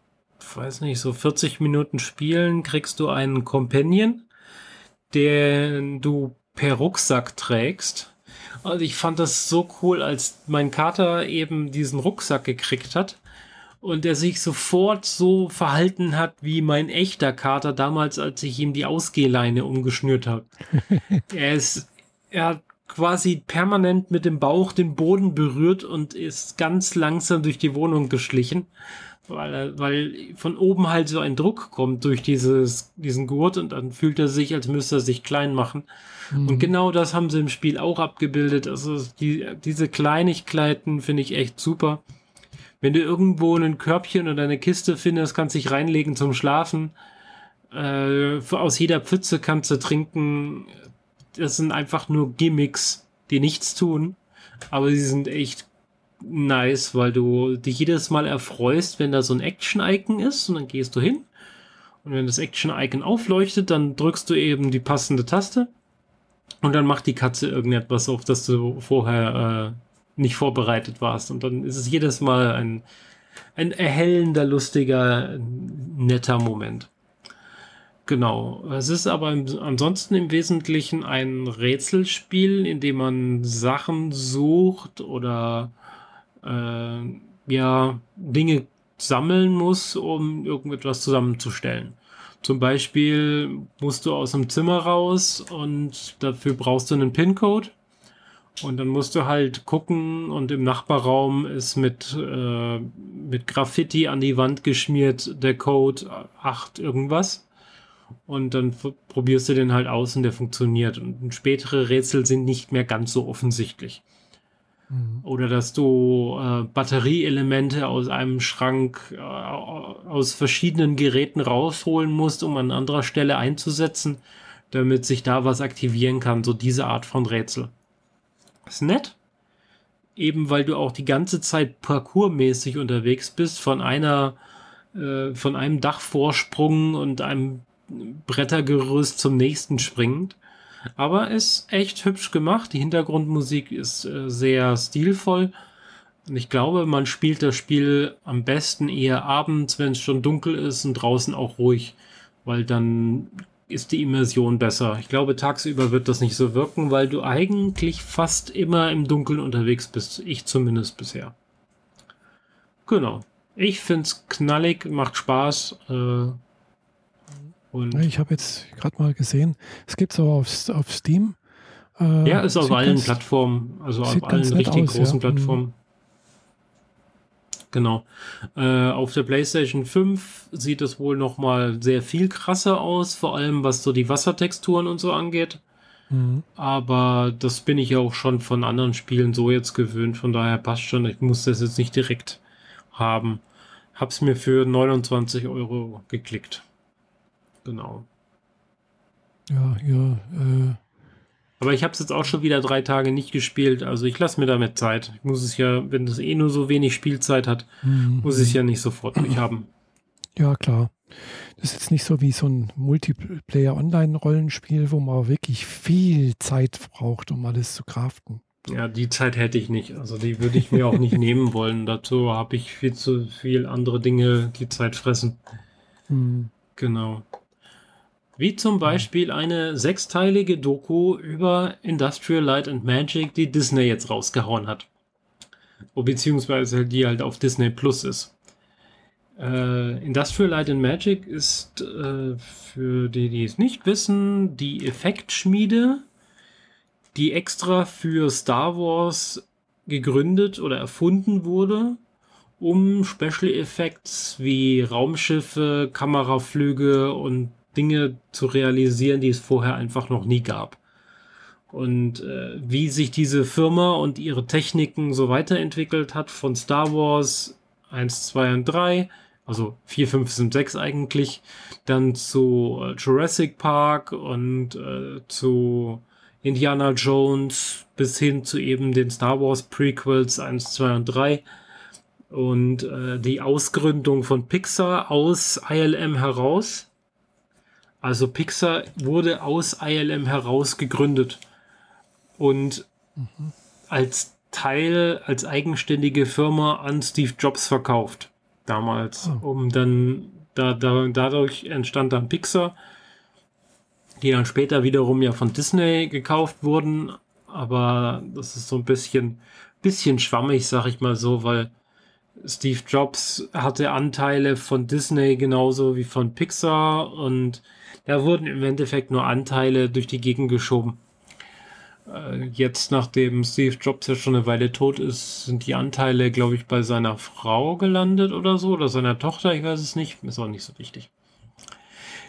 weiß nicht, so 40 Minuten Spielen, kriegst du einen Companion, den du per Rucksack trägst. Also ich fand das so cool, als mein Kater eben diesen Rucksack gekriegt hat und er sich sofort so verhalten hat wie mein echter Kater damals, als ich ihm die Ausgehleine umgeschnürt habe. Er hat quasi permanent mit dem Bauch den Boden berührt und ist ganz langsam durch die Wohnung geschlichen, weil von oben halt so ein Druck kommt durch diesen Gurt und dann fühlt er sich, als müsste er sich klein machen. Und genau das haben sie im Spiel auch abgebildet. Also diese Kleinigkeiten finde ich echt super. Wenn du irgendwo ein Körbchen oder eine Kiste findest, kannst du dich reinlegen zum Schlafen. Aus jeder Pfütze kannst du trinken. Das sind einfach nur Gimmicks, die nichts tun. Aber sie sind echt nice, weil du dich jedes Mal erfreust, wenn da so ein Action-Icon ist und dann gehst du hin. Und wenn das Action-Icon aufleuchtet, dann drückst du eben die passende Taste. Und dann macht die Katze irgendetwas, auf das du vorher nicht vorbereitet warst. Und dann ist es jedes Mal ein erhellender, lustiger, netter Moment. Genau. Es ist aber ansonsten im Wesentlichen ein Rätselspiel, in dem man Sachen sucht oder Dinge sammeln muss, um irgendetwas zusammenzustellen. Zum Beispiel musst du aus dem Zimmer raus und dafür brauchst du einen PIN-Code. Und dann musst du halt gucken und im Nachbarraum ist mit Graffiti an die Wand geschmiert der Code 8 irgendwas. Und dann probierst du den halt aus und der funktioniert. Und spätere Rätsel sind nicht mehr ganz so offensichtlich. Mhm. Oder dass du Batterieelemente aus einem Schrank aus verschiedenen Geräten rausholen musst, um an anderer Stelle einzusetzen, damit sich da was aktivieren kann. So diese Art von Rätsel. Ist nett, eben weil du auch die ganze Zeit parkourmäßig unterwegs bist, von einem Dachvorsprung und einem Brettergerüst zum nächsten springend. Aber ist echt hübsch gemacht. Die Hintergrundmusik ist sehr stilvoll. Und ich glaube, man spielt das Spiel am besten eher abends, wenn es schon dunkel ist und draußen auch ruhig, weil dann ist die Immersion besser. Ich glaube, tagsüber wird das nicht so wirken, weil du eigentlich fast immer im Dunkeln unterwegs bist. Ich zumindest bisher. Genau. Ich finde es knallig, macht Spaß. Ich habe jetzt gerade mal gesehen, es gibt es aber auf Steam. Ja, ist auf allen Plattformen. Also auf allen richtig großen Plattformen. Genau. Auf der PlayStation 5 sieht es wohl noch mal sehr viel krasser aus, vor allem was so die Wassertexturen und so angeht. Mhm. Aber das bin ich ja auch schon von anderen Spielen so jetzt gewöhnt, von daher passt schon. Ich muss das jetzt nicht direkt haben. Hab's mir für 29 € geklickt. Genau. Ja. Aber ich habe es jetzt auch schon wieder 3 Tage nicht gespielt, also ich lasse mir damit Zeit. Ich muss es ja, wenn das nur so wenig Spielzeit hat, muss ich es ja nicht sofort durchhaben. Ja, klar. Das ist jetzt nicht so wie so ein Multiplayer-Online-Rollenspiel, wo man wirklich viel Zeit braucht, um alles zu craften. Ja, die Zeit hätte ich nicht. Also die würde ich mir auch nicht nehmen wollen. Dazu habe ich viel zu viel andere Dinge, die Zeit fressen. Mhm. Genau. Wie zum Beispiel eine 6-teilige Doku über Industrial Light and Magic, die Disney jetzt rausgehauen hat. Beziehungsweise die halt auf Disney Plus ist. Industrial Light and Magic ist, für die, die es nicht wissen, die Effektschmiede, die extra für Star Wars gegründet oder erfunden wurde, um Special Effects wie Raumschiffe, Kameraflüge und Dinge zu realisieren, die es vorher einfach noch nie gab. Und wie sich diese Firma und ihre Techniken so weiterentwickelt hat von Star Wars 1, 2 und 3, also 4, 5 und 6 eigentlich, dann zu Jurassic Park und zu Indiana Jones bis hin zu eben den Star Wars Prequels 1, 2 und 3. Und die Ausgründung von Pixar aus ILM heraus. Also Pixar wurde aus ILM heraus gegründet und als eigenständige Firma an Steve Jobs verkauft damals. Oh. Dadurch entstand dann Pixar, die dann später wiederum ja von Disney gekauft wurden. Aber das ist so ein bisschen schwammig, sag ich mal so, weil Steve Jobs hatte Anteile von Disney genauso wie von Pixar und da wurden im Endeffekt nur Anteile durch die Gegend geschoben. Jetzt, nachdem Steve Jobs ja schon eine Weile tot ist, sind die Anteile, glaube ich, bei seiner Frau gelandet oder so, oder seiner Tochter, ich weiß es nicht, ist auch nicht so wichtig.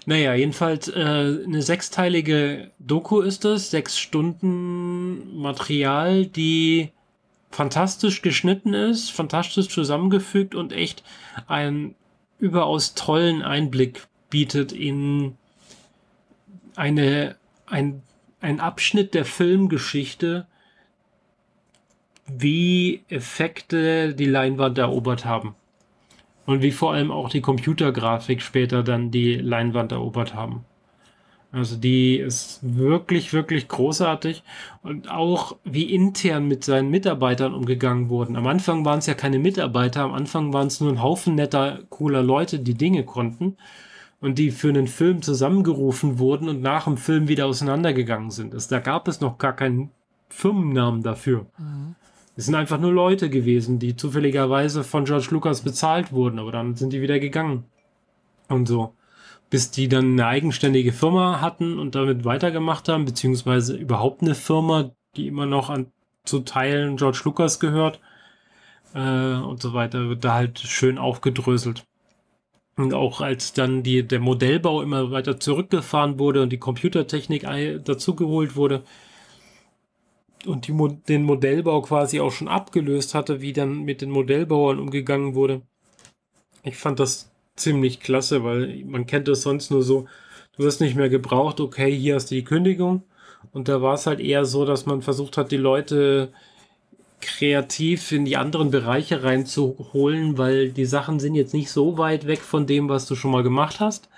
Naja, jedenfalls eine 6-teilige Doku ist es, 6 Stunden Material, die fantastisch geschnitten ist, fantastisch zusammengefügt und echt einen überaus tollen Einblick bietet in einen Abschnitt der Filmgeschichte, wie Effekte die Leinwand erobert haben. Und wie vor allem auch die Computergrafik später dann die Leinwand erobert haben. Also die ist wirklich, wirklich großartig und auch wie intern mit seinen Mitarbeitern umgegangen wurden. Am Anfang waren es ja keine Mitarbeiter, am Anfang waren es nur ein Haufen netter, cooler Leute, die Dinge konnten. und die für einen Film zusammengerufen wurden und nach dem Film wieder auseinandergegangen sind. Da gab es noch gar keinen Firmennamen dafür. Mhm. Es sind einfach nur Leute gewesen, die zufälligerweise von George Lucas bezahlt wurden, aber dann sind die wieder gegangen. Und so. Bis die dann eine eigenständige Firma hatten und damit weitergemacht haben, beziehungsweise überhaupt eine Firma, die immer noch an zu Teilen George Lucas gehört und so weiter, wird da halt schön aufgedröselt. Und auch als dann der Modellbau immer weiter zurückgefahren wurde und die Computertechnik dazugeholt wurde, und den Modellbau quasi auch schon abgelöst hatte, wie dann mit den Modellbauern umgegangen wurde. Ich fand das ziemlich klasse, weil man kennt das sonst nur so, du wirst nicht mehr gebraucht, okay, hier hast du die Kündigung. Und da war es halt eher so, dass man versucht hat, die Leute kreativ in die anderen Bereiche reinzuholen, weil die Sachen sind jetzt nicht so weit weg von dem, was du schon mal gemacht hast.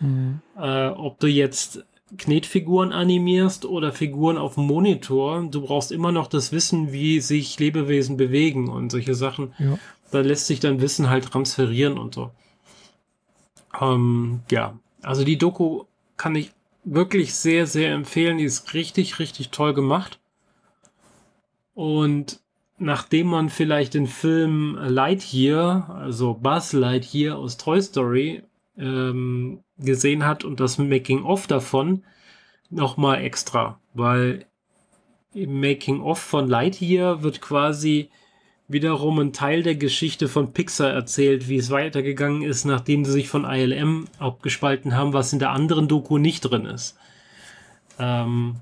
Mhm. Ob du jetzt Knetfiguren animierst oder Figuren auf dem Monitor, du brauchst immer noch das Wissen, wie sich Lebewesen bewegen und solche Sachen. Ja. Da lässt sich dann Wissen halt transferieren und so. Ja, also die Doku kann ich wirklich sehr, sehr empfehlen. Die ist richtig, richtig toll gemacht. Und nachdem man vielleicht den Film Lightyear, also Buzz Lightyear aus Toy Story, gesehen hat und das Making-of davon nochmal extra, weil im Making-of von Lightyear wird quasi wiederum ein Teil der Geschichte von Pixar erzählt, wie es weitergegangen ist, nachdem sie sich von ILM abgespalten haben, was in der anderen Doku nicht drin ist. Fand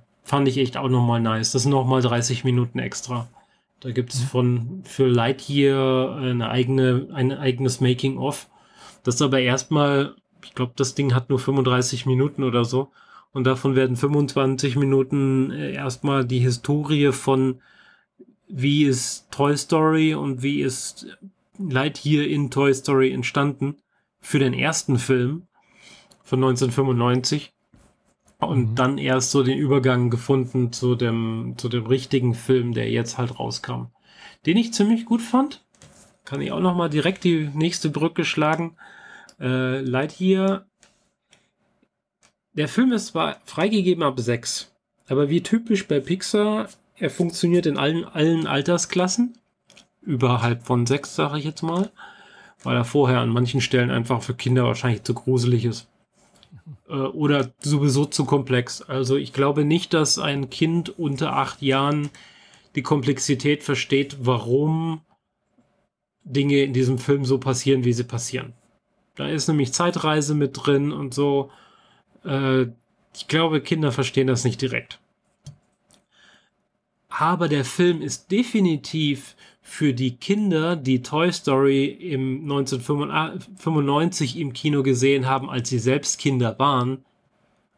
ich echt auch nochmal nice. Das sind nochmal 30 Minuten extra. Da gibt es für Lightyear ein eigenes Making-of. Das ist aber erstmal, ich glaube, das Ding hat nur 35 Minuten oder so. Und davon werden 25 Minuten erstmal die Historie von, wie ist Toy Story und wie ist Lightyear in Toy Story entstanden für den ersten Film von 1995. Und dann erst so den Übergang gefunden zu dem richtigen Film, der jetzt halt rauskam. Den ich ziemlich gut fand. Kann ich auch nochmal direkt die nächste Brücke schlagen. Lightyear. Der Film ist zwar freigegeben ab 6, aber wie typisch bei Pixar, er funktioniert in allen Altersklassen, überhalb von 6, sage ich jetzt mal, weil er vorher an manchen Stellen einfach für Kinder wahrscheinlich zu gruselig ist. Oder sowieso zu komplex. Also ich glaube nicht, dass ein Kind unter 8 Jahren die Komplexität versteht, warum Dinge in diesem Film so passieren, wie sie passieren. Da ist nämlich Zeitreise mit drin und so. Ich glaube, Kinder verstehen das nicht direkt. Aber der Film ist definitiv für die Kinder, die Toy Story im 1995 im Kino gesehen haben, als sie selbst Kinder waren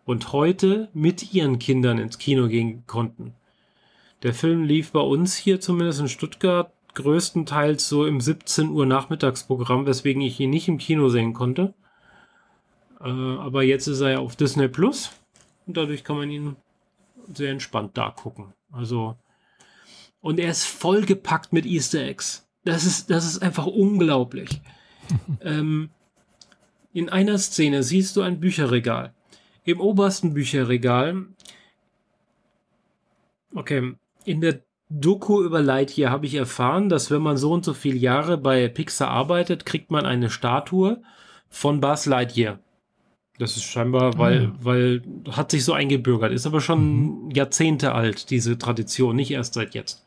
und heute mit ihren Kindern ins Kino gehen konnten. Der Film lief bei uns hier zumindest in Stuttgart größtenteils so im 17 Uhr Nachmittagsprogramm, weswegen ich ihn nicht im Kino sehen konnte. Aber jetzt ist er ja auf Disney Plus und dadurch kann man ihn sehr entspannt da gucken. Also, und er ist vollgepackt mit Easter Eggs. Das ist einfach unglaublich. In einer Szene siehst du ein Bücherregal. Im obersten Bücherregal, okay, in der Doku über Lightyear habe ich erfahren, dass wenn man so und so viele Jahre bei Pixar arbeitet, kriegt man eine Statue von Buzz Lightyear. Das ist scheinbar, weil hat sich so eingebürgert. Ist aber schon Jahrzehnte alt, diese Tradition, nicht erst seit jetzt.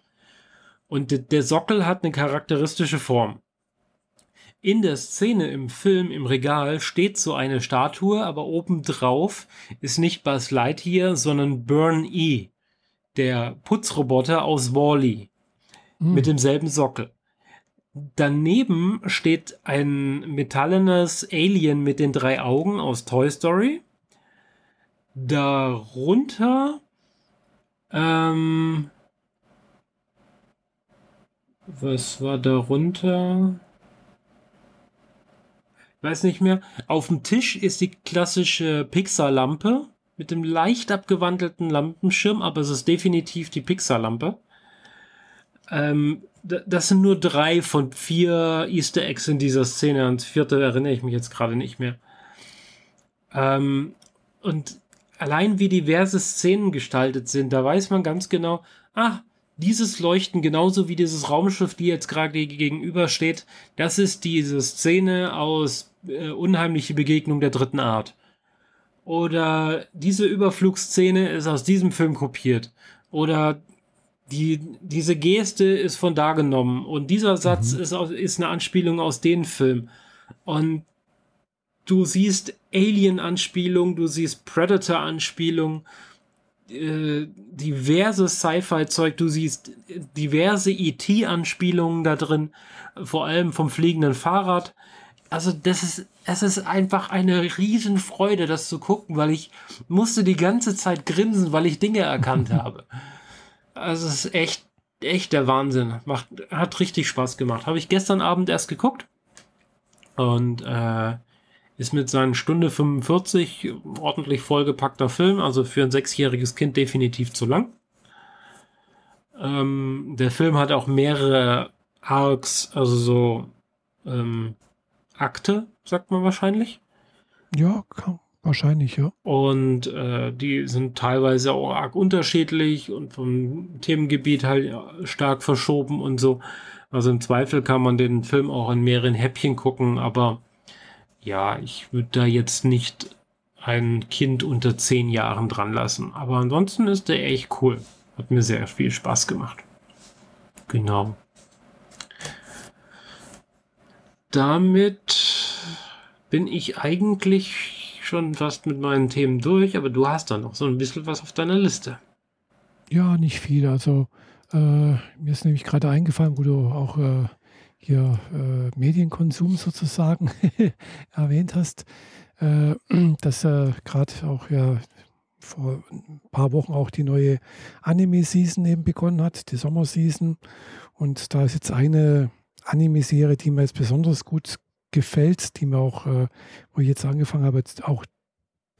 Und der Sockel hat eine charakteristische Form. In der Szene im Film, im Regal, steht so eine Statue, aber obendrauf ist nicht Buzz Lightyear, sondern Burn-E. Der Putzroboter aus Wall-E mit demselben Sockel. Daneben steht ein metallenes Alien mit den 3 Augen aus Toy Story. Darunter was war darunter? Ich weiß nicht mehr. Auf dem Tisch ist die klassische Pixar-Lampe mit dem leicht abgewandelten Lampenschirm, aber es ist definitiv die Pixar-Lampe. Das sind nur 3 von 4 Easter Eggs in dieser Szene. Ans 4. erinnere ich mich jetzt gerade nicht mehr. Und allein wie diverse Szenen gestaltet sind, da weiß man ganz genau, dieses Leuchten, genauso wie dieses Raumschiff, die jetzt gerade gegenüber steht, das ist diese Szene aus Unheimliche Begegnung der dritten Art. Oder diese Überflugsszene ist aus diesem Film kopiert. Oder diese Geste ist von da genommen. Und dieser Satz ist eine Anspielung aus dem Film. Und du siehst Alien-Anspielungen, du siehst Predator-Anspielungen, diverse Sci-Fi-Zeug, du siehst diverse ET-Anspielungen da drin, vor allem vom fliegenden Fahrrad. Also es ist einfach eine Riesenfreude, das zu gucken, weil ich musste die ganze Zeit grinsen, weil ich Dinge erkannt habe. Also es ist echt der Wahnsinn. Hat richtig Spaß gemacht. Habe ich gestern Abend erst geguckt und ist mit seinen Stunde 45 ordentlich vollgepackter Film, also für ein 6-jähriges Kind definitiv zu lang. Der Film hat auch mehrere Arcs, also so Akte, sagt man wahrscheinlich. Ja, wahrscheinlich, ja. Und die sind teilweise auch arg unterschiedlich und vom Themengebiet halt stark verschoben und so. Also im Zweifel kann man den Film auch in mehreren Häppchen gucken, aber ja, ich würde da jetzt nicht ein Kind unter 10 Jahren dran lassen. Aber ansonsten ist der echt cool. Hat mir sehr viel Spaß gemacht. Genau. Damit bin ich eigentlich schon fast mit meinen Themen durch, aber du hast da noch so ein bisschen was auf deiner Liste. Ja, nicht viel. Also mir ist nämlich gerade eingefallen, wo du auch Medienkonsum sozusagen erwähnt hast, dass gerade auch ja vor ein paar Wochen auch die neue Anime-Season eben begonnen hat, die Sommerseason. Und da ist jetzt eine Anime-Serie, die mir jetzt besonders gut gefällt, die mir auch, wo ich jetzt angefangen habe, jetzt auch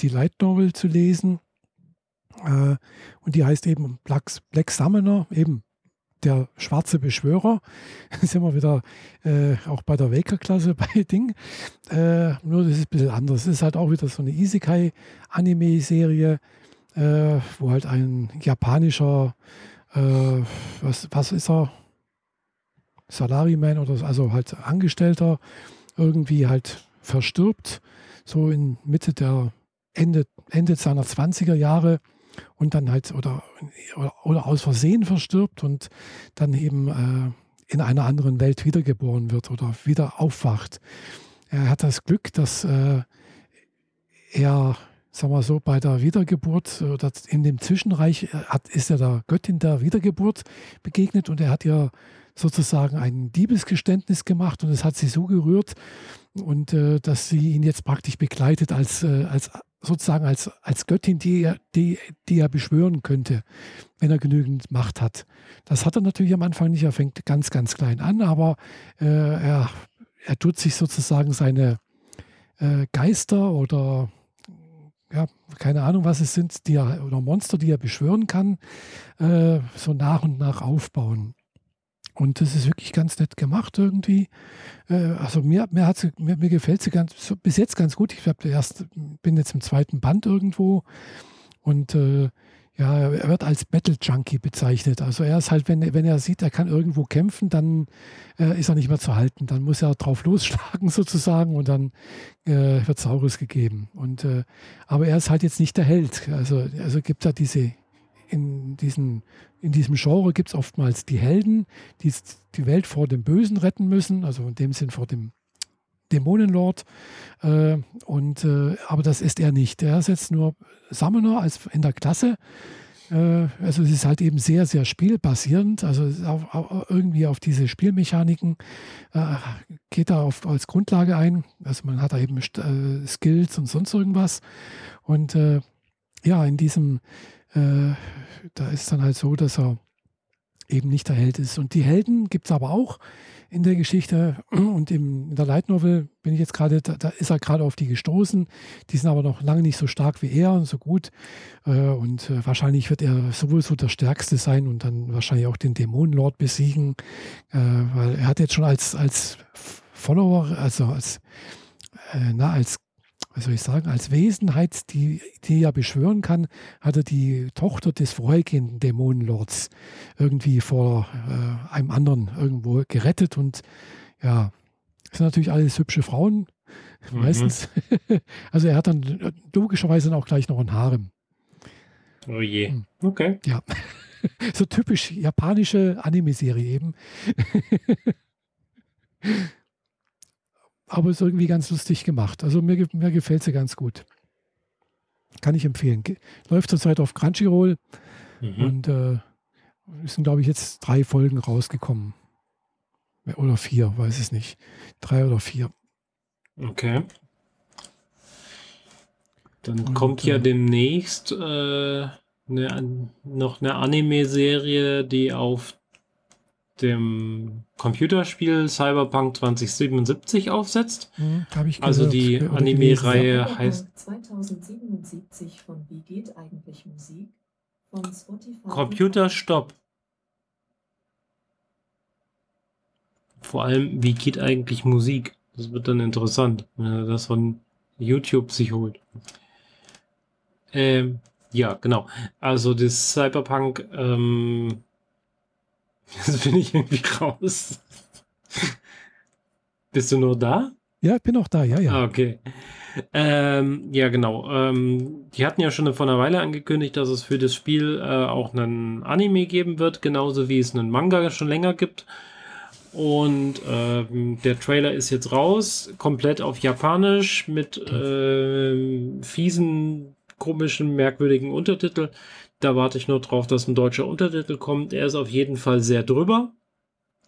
die Light Novel zu lesen. Und die heißt eben Black Summoner, eben der schwarze Beschwörer. Sind wir wieder auch bei der Waker-Klasse bei Ding. Nur das ist ein bisschen anders. Es ist halt auch wieder so eine Isekai-Anime-Serie, wo halt ein japanischer, was ist er? Salaryman oder also halt Angestellter irgendwie halt verstirbt. So in Mitte der Ende seiner 20er Jahre. Und dann halt oder aus Versehen verstirbt und dann eben in einer anderen Welt wiedergeboren wird oder wieder aufwacht. Er hat das Glück, dass er, sagen wir so, bei der Wiedergeburt oder in dem Zwischenreich ist er der Göttin der Wiedergeburt begegnet und er hat ihr sozusagen ein Diebesgeständnis gemacht und es hat sie so gerührt und dass sie ihn jetzt praktisch begleitet als Göttin, die er beschwören könnte, wenn er genügend Macht hat. Das hat er natürlich am Anfang nicht. Er fängt ganz, ganz klein an, aber er tut sich sozusagen seine Geister oder ja, keine Ahnung, was es sind, oder Monster, die er beschwören kann, so nach und nach aufbauen. Und das ist wirklich ganz nett gemacht irgendwie. Also mir gefällt sie bis jetzt ganz gut. Ich bin jetzt im 2. Band irgendwo. Und er wird als Battle Junkie bezeichnet. Also er ist halt, wenn er sieht, er kann irgendwo kämpfen, dann ist er nicht mehr zu halten. Dann muss er drauf losschlagen sozusagen und dann wird Saures gegeben. Und, aber er ist halt jetzt nicht der Held. Also gibt da diese... In diesem Genre gibt es oftmals die Helden, die die Welt vor dem Bösen retten müssen, also in dem Sinn vor dem Dämonenlord. Aber das ist er nicht. Er ist jetzt nur Summoner als in der Klasse. Also es ist halt eben sehr, sehr spielbasierend. Also irgendwie auf diese Spielmechaniken geht da als Grundlage ein. Also man hat da eben Skills und sonst irgendwas. Und in diesem... da ist dann halt so, dass er eben nicht der Held ist. Und die Helden gibt es aber auch in der Geschichte. Und in der Light Novel bin ich jetzt gerade, da ist er gerade auf die gestoßen. Die sind aber noch lange nicht so stark wie er und so gut. Und wahrscheinlich wird er sowieso der Stärkste sein und dann wahrscheinlich auch den Dämonenlord besiegen. Weil er hat jetzt schon als Follower, also als was soll ich sagen, als Wesenheit, die er beschwören kann, hatte die Tochter des vorhergehenden Dämonenlords irgendwie vor einem anderen irgendwo gerettet. Und ja, das sind natürlich alles hübsche Frauen, meistens. Mhm. Also er hat dann logischerweise dann auch gleich noch ein Harem. Oh je, okay. Ja, so typisch japanische Anime-Serie eben. Aber ist irgendwie ganz lustig gemacht. Also mir gefällt sie ganz gut. Kann ich empfehlen. Läuft zurzeit auf Crunchyroll und sind, glaube ich, jetzt 3 Folgen rausgekommen. Oder 4, weiß es nicht. 3 oder 4. Okay. Dann kommt ja demnächst noch eine Anime-Serie, die auf dem Computerspiel Cyberpunk 2077 aufsetzt. Hab ich also die Anime-Reihe heißt 2077 von Wie geht eigentlich Musik? Von Spotify. Computerstopp. Vor allem, wie geht eigentlich Musik? Das wird dann interessant, wenn er das von YouTube sich holt. Ja, genau. Also das Cyberpunk, das bin ich irgendwie raus. Bist du noch da? Ja, ich bin noch da, ja. Ah, okay. Ja, genau. Die hatten ja schon vor einer Weile angekündigt, dass es für das Spiel auch einen Anime geben wird, genauso wie es einen Manga schon länger gibt. Und der Trailer ist jetzt raus, komplett auf Japanisch mit fiesen, komischen, merkwürdigen Untertitel. Da warte ich nur drauf, dass ein deutscher Untertitel kommt. Er ist auf jeden Fall sehr drüber.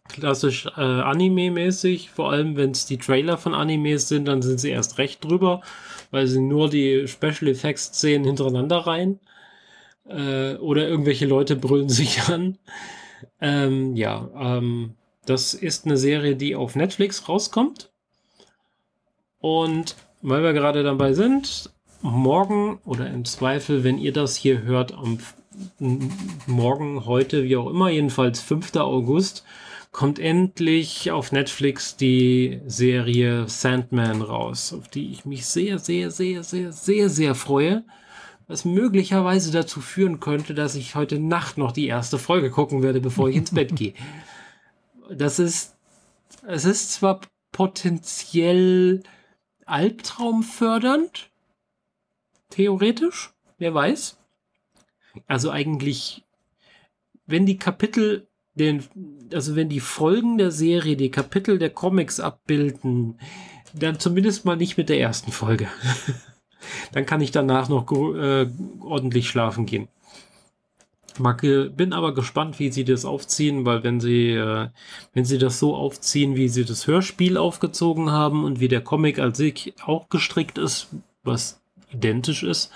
Klassisch Anime-mäßig. Vor allem, wenn es die Trailer von Animes sind, dann sind sie erst recht drüber, weil sie nur die Special Effects-Szenen hintereinander rein. Oder irgendwelche Leute brüllen sich an. Das ist eine Serie, die auf Netflix rauskommt. Und weil wir gerade dabei sind, morgen oder im Zweifel, wenn ihr das hier hört, morgen, heute, wie auch immer, jedenfalls 5. August, kommt endlich auf Netflix die Serie Sandman raus, auf die ich mich sehr, sehr, sehr, sehr, sehr, sehr freue. Was möglicherweise dazu führen könnte, dass ich heute Nacht noch die erste Folge gucken werde, bevor ich ins Bett gehe. Es ist zwar potenziell albtraumfördernd, theoretisch, wer weiß. Also eigentlich, wenn die Folgen der Serie die Kapitel der Comics abbilden, dann zumindest mal nicht mit der ersten Folge. Dann kann ich danach noch ordentlich schlafen gehen. Bin aber gespannt, wie sie das aufziehen, weil wenn sie das so aufziehen, wie sie das Hörspiel aufgezogen haben und wie der Comic als sich auch gestrickt ist, was identisch ist,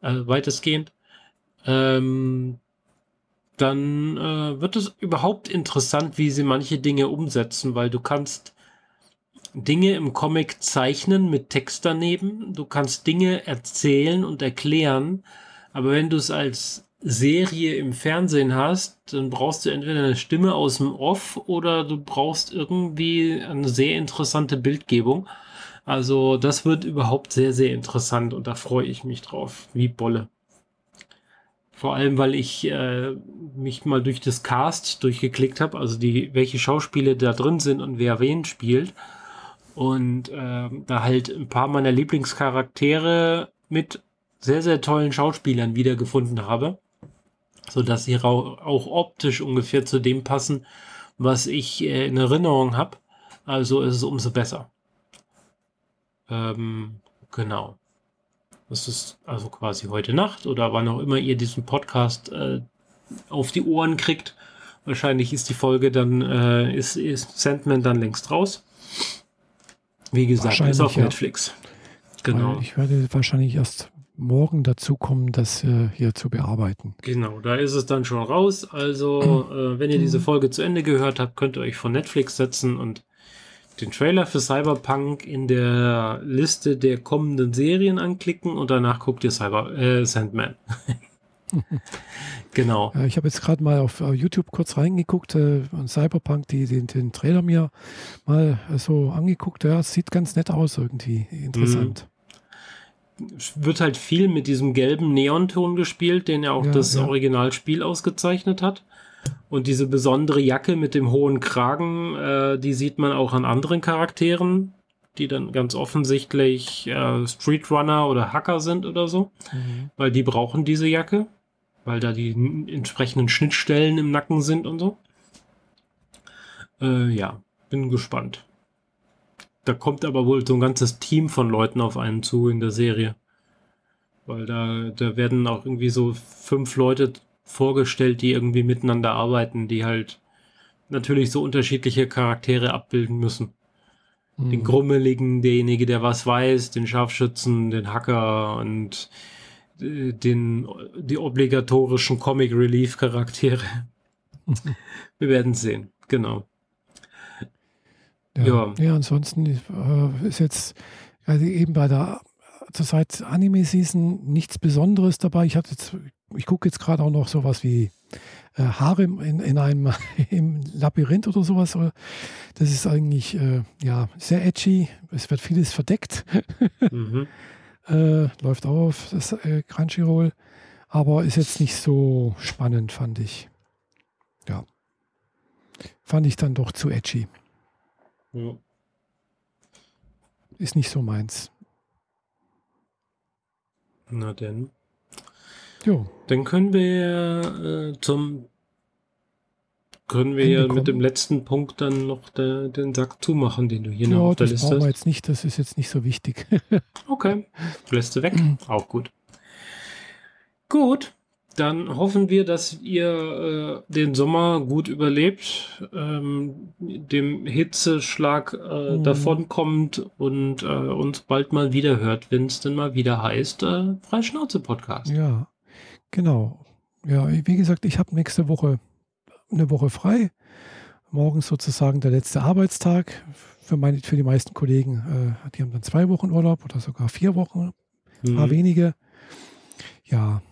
weitestgehend, dann wird es überhaupt interessant, wie sie manche Dinge umsetzen, weil du kannst Dinge im Comic zeichnen mit Text daneben, du kannst Dinge erzählen und erklären, aber wenn du es als Serie im Fernsehen hast, dann brauchst du entweder eine Stimme aus dem Off oder du brauchst irgendwie eine sehr interessante Bildgebung. Also das wird überhaupt sehr, sehr interessant und da freue ich mich drauf, wie Bolle. Vor allem, weil ich mich mal durch das Cast durchgeklickt habe, also welche Schauspieler da drin sind und wer wen spielt. Und da halt ein paar meiner Lieblingscharaktere mit sehr, sehr tollen Schauspielern wiedergefunden habe, sodass sie auch optisch ungefähr zu dem passen, was ich in Erinnerung habe. Also ist es umso besser. Genau. Das ist also quasi heute Nacht oder wann auch immer ihr diesen Podcast auf die Ohren kriegt. Wahrscheinlich ist die Folge dann, ist Sandman dann längst raus. Wie gesagt, ist auf Netflix. Genau. Ich werde wahrscheinlich erst morgen dazu kommen, das hier zu bearbeiten. Genau, da ist es dann schon raus. Also, wenn ihr diese Folge zu Ende gehört habt, könnt ihr euch von Netflix setzen und den Trailer für Cyberpunk in der Liste der kommenden Serien anklicken und danach guckt ihr Sandman. Genau. Ich habe jetzt gerade mal auf YouTube kurz reingeguckt und Cyberpunk, den Trailer mir mal so angeguckt. Ja, sieht ganz nett aus irgendwie. Interessant. wird halt viel mit diesem gelben Neonton gespielt, den ja auch das Originalspiel ausgezeichnet hat. Und diese besondere Jacke mit dem hohen Kragen, die sieht man auch an anderen Charakteren, die dann ganz offensichtlich Streetrunner oder Hacker sind oder so, weil die brauchen diese Jacke, weil da die entsprechenden Schnittstellen im Nacken sind und so. Ja, bin gespannt. Da kommt aber wohl so ein ganzes Team von Leuten auf einen zu in der Serie, weil da werden auch irgendwie so 5 Leute vorgestellt, die irgendwie miteinander arbeiten, die halt natürlich so unterschiedliche Charaktere abbilden müssen. Den Grummeligen, derjenige, der was weiß, den Scharfschützen, den Hacker und die obligatorischen Comic-Relief-Charaktere. Wir werden es sehen, genau. Ja, ansonsten ist jetzt also eben bei der zurzeit Anime-Season nichts Besonderes dabei. Ich gucke jetzt gerade auch noch sowas wie Harem in einem im Labyrinth oder sowas. Das ist eigentlich sehr edgy. Es wird vieles verdeckt. Läuft auch auf das Crunchyroll. Aber ist jetzt nicht so spannend, fand ich. Ja. Fand ich dann doch zu edgy. Ja. Ist nicht so meins. Na denn. Jo. Dann können wir mit dem letzten Punkt dann noch den Sack zumachen, den du hier noch auf der Liste hast. Das brauchen wir jetzt nicht, das ist jetzt nicht so wichtig. Okay, lässt du weg, auch gut. Gut, dann hoffen wir, dass ihr den Sommer gut überlebt, dem Hitzeschlag davonkommt und uns bald mal wieder hört, wenn es denn mal wieder heißt, Freischnauze-Podcast. Ja. Genau. Ja, wie gesagt, ich habe nächste Woche eine Woche frei. Morgens sozusagen der letzte Arbeitstag. Für die meisten Kollegen, die haben dann 2 Wochen Urlaub oder sogar 4 Wochen, paar wenige. Ja,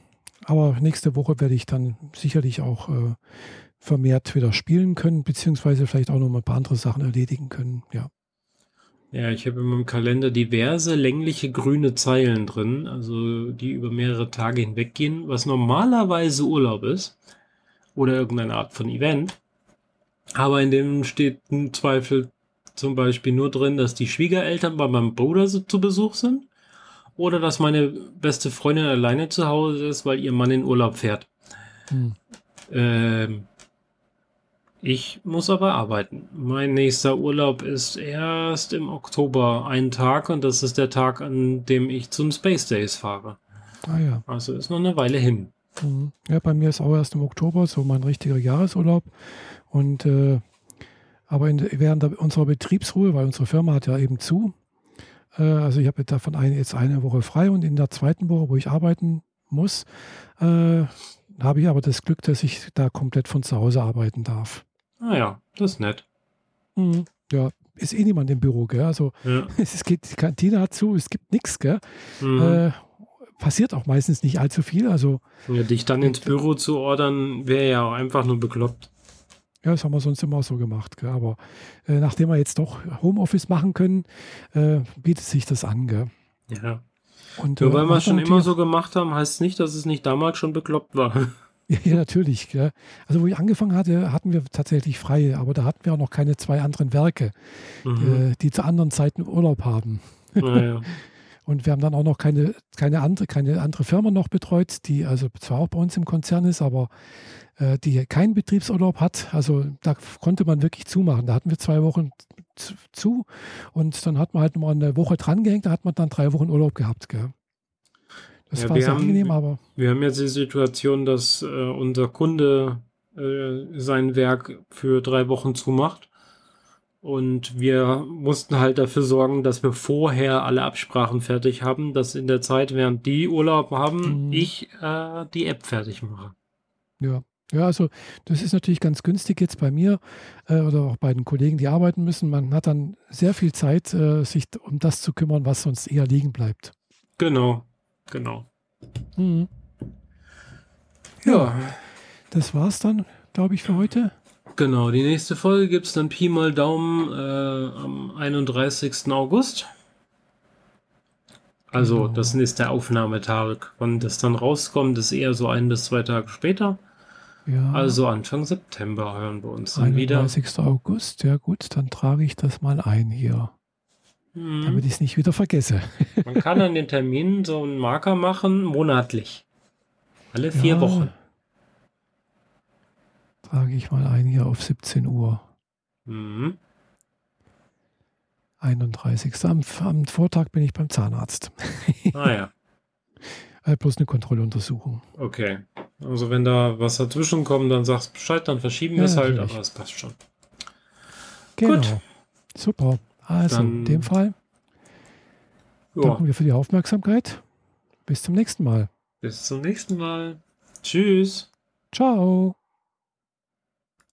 aber nächste Woche werde ich dann sicherlich auch vermehrt wieder spielen können, beziehungsweise vielleicht auch noch mal ein paar andere Sachen erledigen können, ja. Ja, ich habe in meinem Kalender diverse längliche grüne Zeilen drin, also die über mehrere Tage hinweggehen, was normalerweise Urlaub ist oder irgendeine Art von Event. Aber in dem steht im Zweifel zum Beispiel nur drin, dass die Schwiegereltern bei meinem Bruder zu Besuch sind oder dass meine beste Freundin alleine zu Hause ist, weil ihr Mann in Urlaub fährt. Ich muss aber arbeiten. Mein nächster Urlaub ist erst im Oktober einen Tag und das ist der Tag, an dem ich zum Space Days fahre. Ah ja. Also ist noch eine Weile hin. Ja, bei mir ist auch erst im Oktober so mein richtiger Jahresurlaub. Und aber während unserer Betriebsruhe, weil unsere Firma hat ja eben zu. Also ich habe davon jetzt eine Woche frei und in der zweiten Woche, wo ich arbeiten muss, habe ich aber das Glück, dass ich da komplett von zu Hause arbeiten darf. Ah ja, das ist nett. Ja, ist eh niemand im Büro, gell? Also ja. Es geht, die Kantine hat zu, es gibt nichts, gell? Passiert auch meistens nicht allzu viel. Also, ja, dich dann ins Büro zu ordern, wäre ja auch einfach nur bekloppt. Ja, das haben wir sonst immer so gemacht, gell? Aber nachdem wir jetzt doch Homeoffice machen können, bietet sich das an, gell? Ja. Und, nur weil wir es schon immer so gemacht haben, heißt es nicht, dass es nicht damals schon bekloppt war. Ja, natürlich. Klar. Also wo ich angefangen hatte, hatten wir tatsächlich freie, aber da hatten wir auch noch keine 2 anderen Werke, die zu anderen Zeiten Urlaub haben. Ja. Und wir haben dann auch noch keine andere Firma noch betreut, die also zwar auch bei uns im Konzern ist, aber die keinen Betriebsurlaub hat. Also da konnte man wirklich zumachen. Da hatten wir 2 Wochen zu und dann hat man halt mal eine Woche dran gehängt, da hat man dann 3 Wochen Urlaub gehabt. Gell? Das war sehr angenehm, aber... Wir haben jetzt die Situation, dass unser Kunde sein Werk für 3 Wochen zumacht und wir mussten halt dafür sorgen, dass wir vorher alle Absprachen fertig haben, dass in der Zeit, während die Urlaub haben, ich die App fertig mache. Ja. Ja, also das ist natürlich ganz günstig jetzt bei mir oder auch bei den Kollegen, die arbeiten müssen. Man hat dann sehr viel Zeit, sich um das zu kümmern, was sonst eher liegen bleibt. Genau. Ja, das war's dann, glaube ich, für heute. Genau, die nächste Folge gibt es dann Pi mal Daumen am 31. August. Also das ist der Aufnahmetag. Wann das dann rauskommt, ist eher so 1 bis 2 Tage später. Ja. Also Anfang September hören wir uns dann wieder. 30. August, ja gut, dann trage ich das mal ein hier. Damit ich es nicht wieder vergesse. Man kann an den Terminen so einen Marker machen, monatlich. Alle 4 Wochen. Trage ich mal ein hier auf 17 Uhr. 31. Am Vortag bin ich beim Zahnarzt. Naja. Plus eine Kontrolluntersuchung. Okay. Also wenn da was dazwischen kommt, dann sagst Bescheid, dann verschieben wir es halt, natürlich. Aber es passt schon. Genau. Gut. Super. Also dann, in dem Fall danken wir für die Aufmerksamkeit. Bis zum nächsten Mal. Tschüss. Ciao.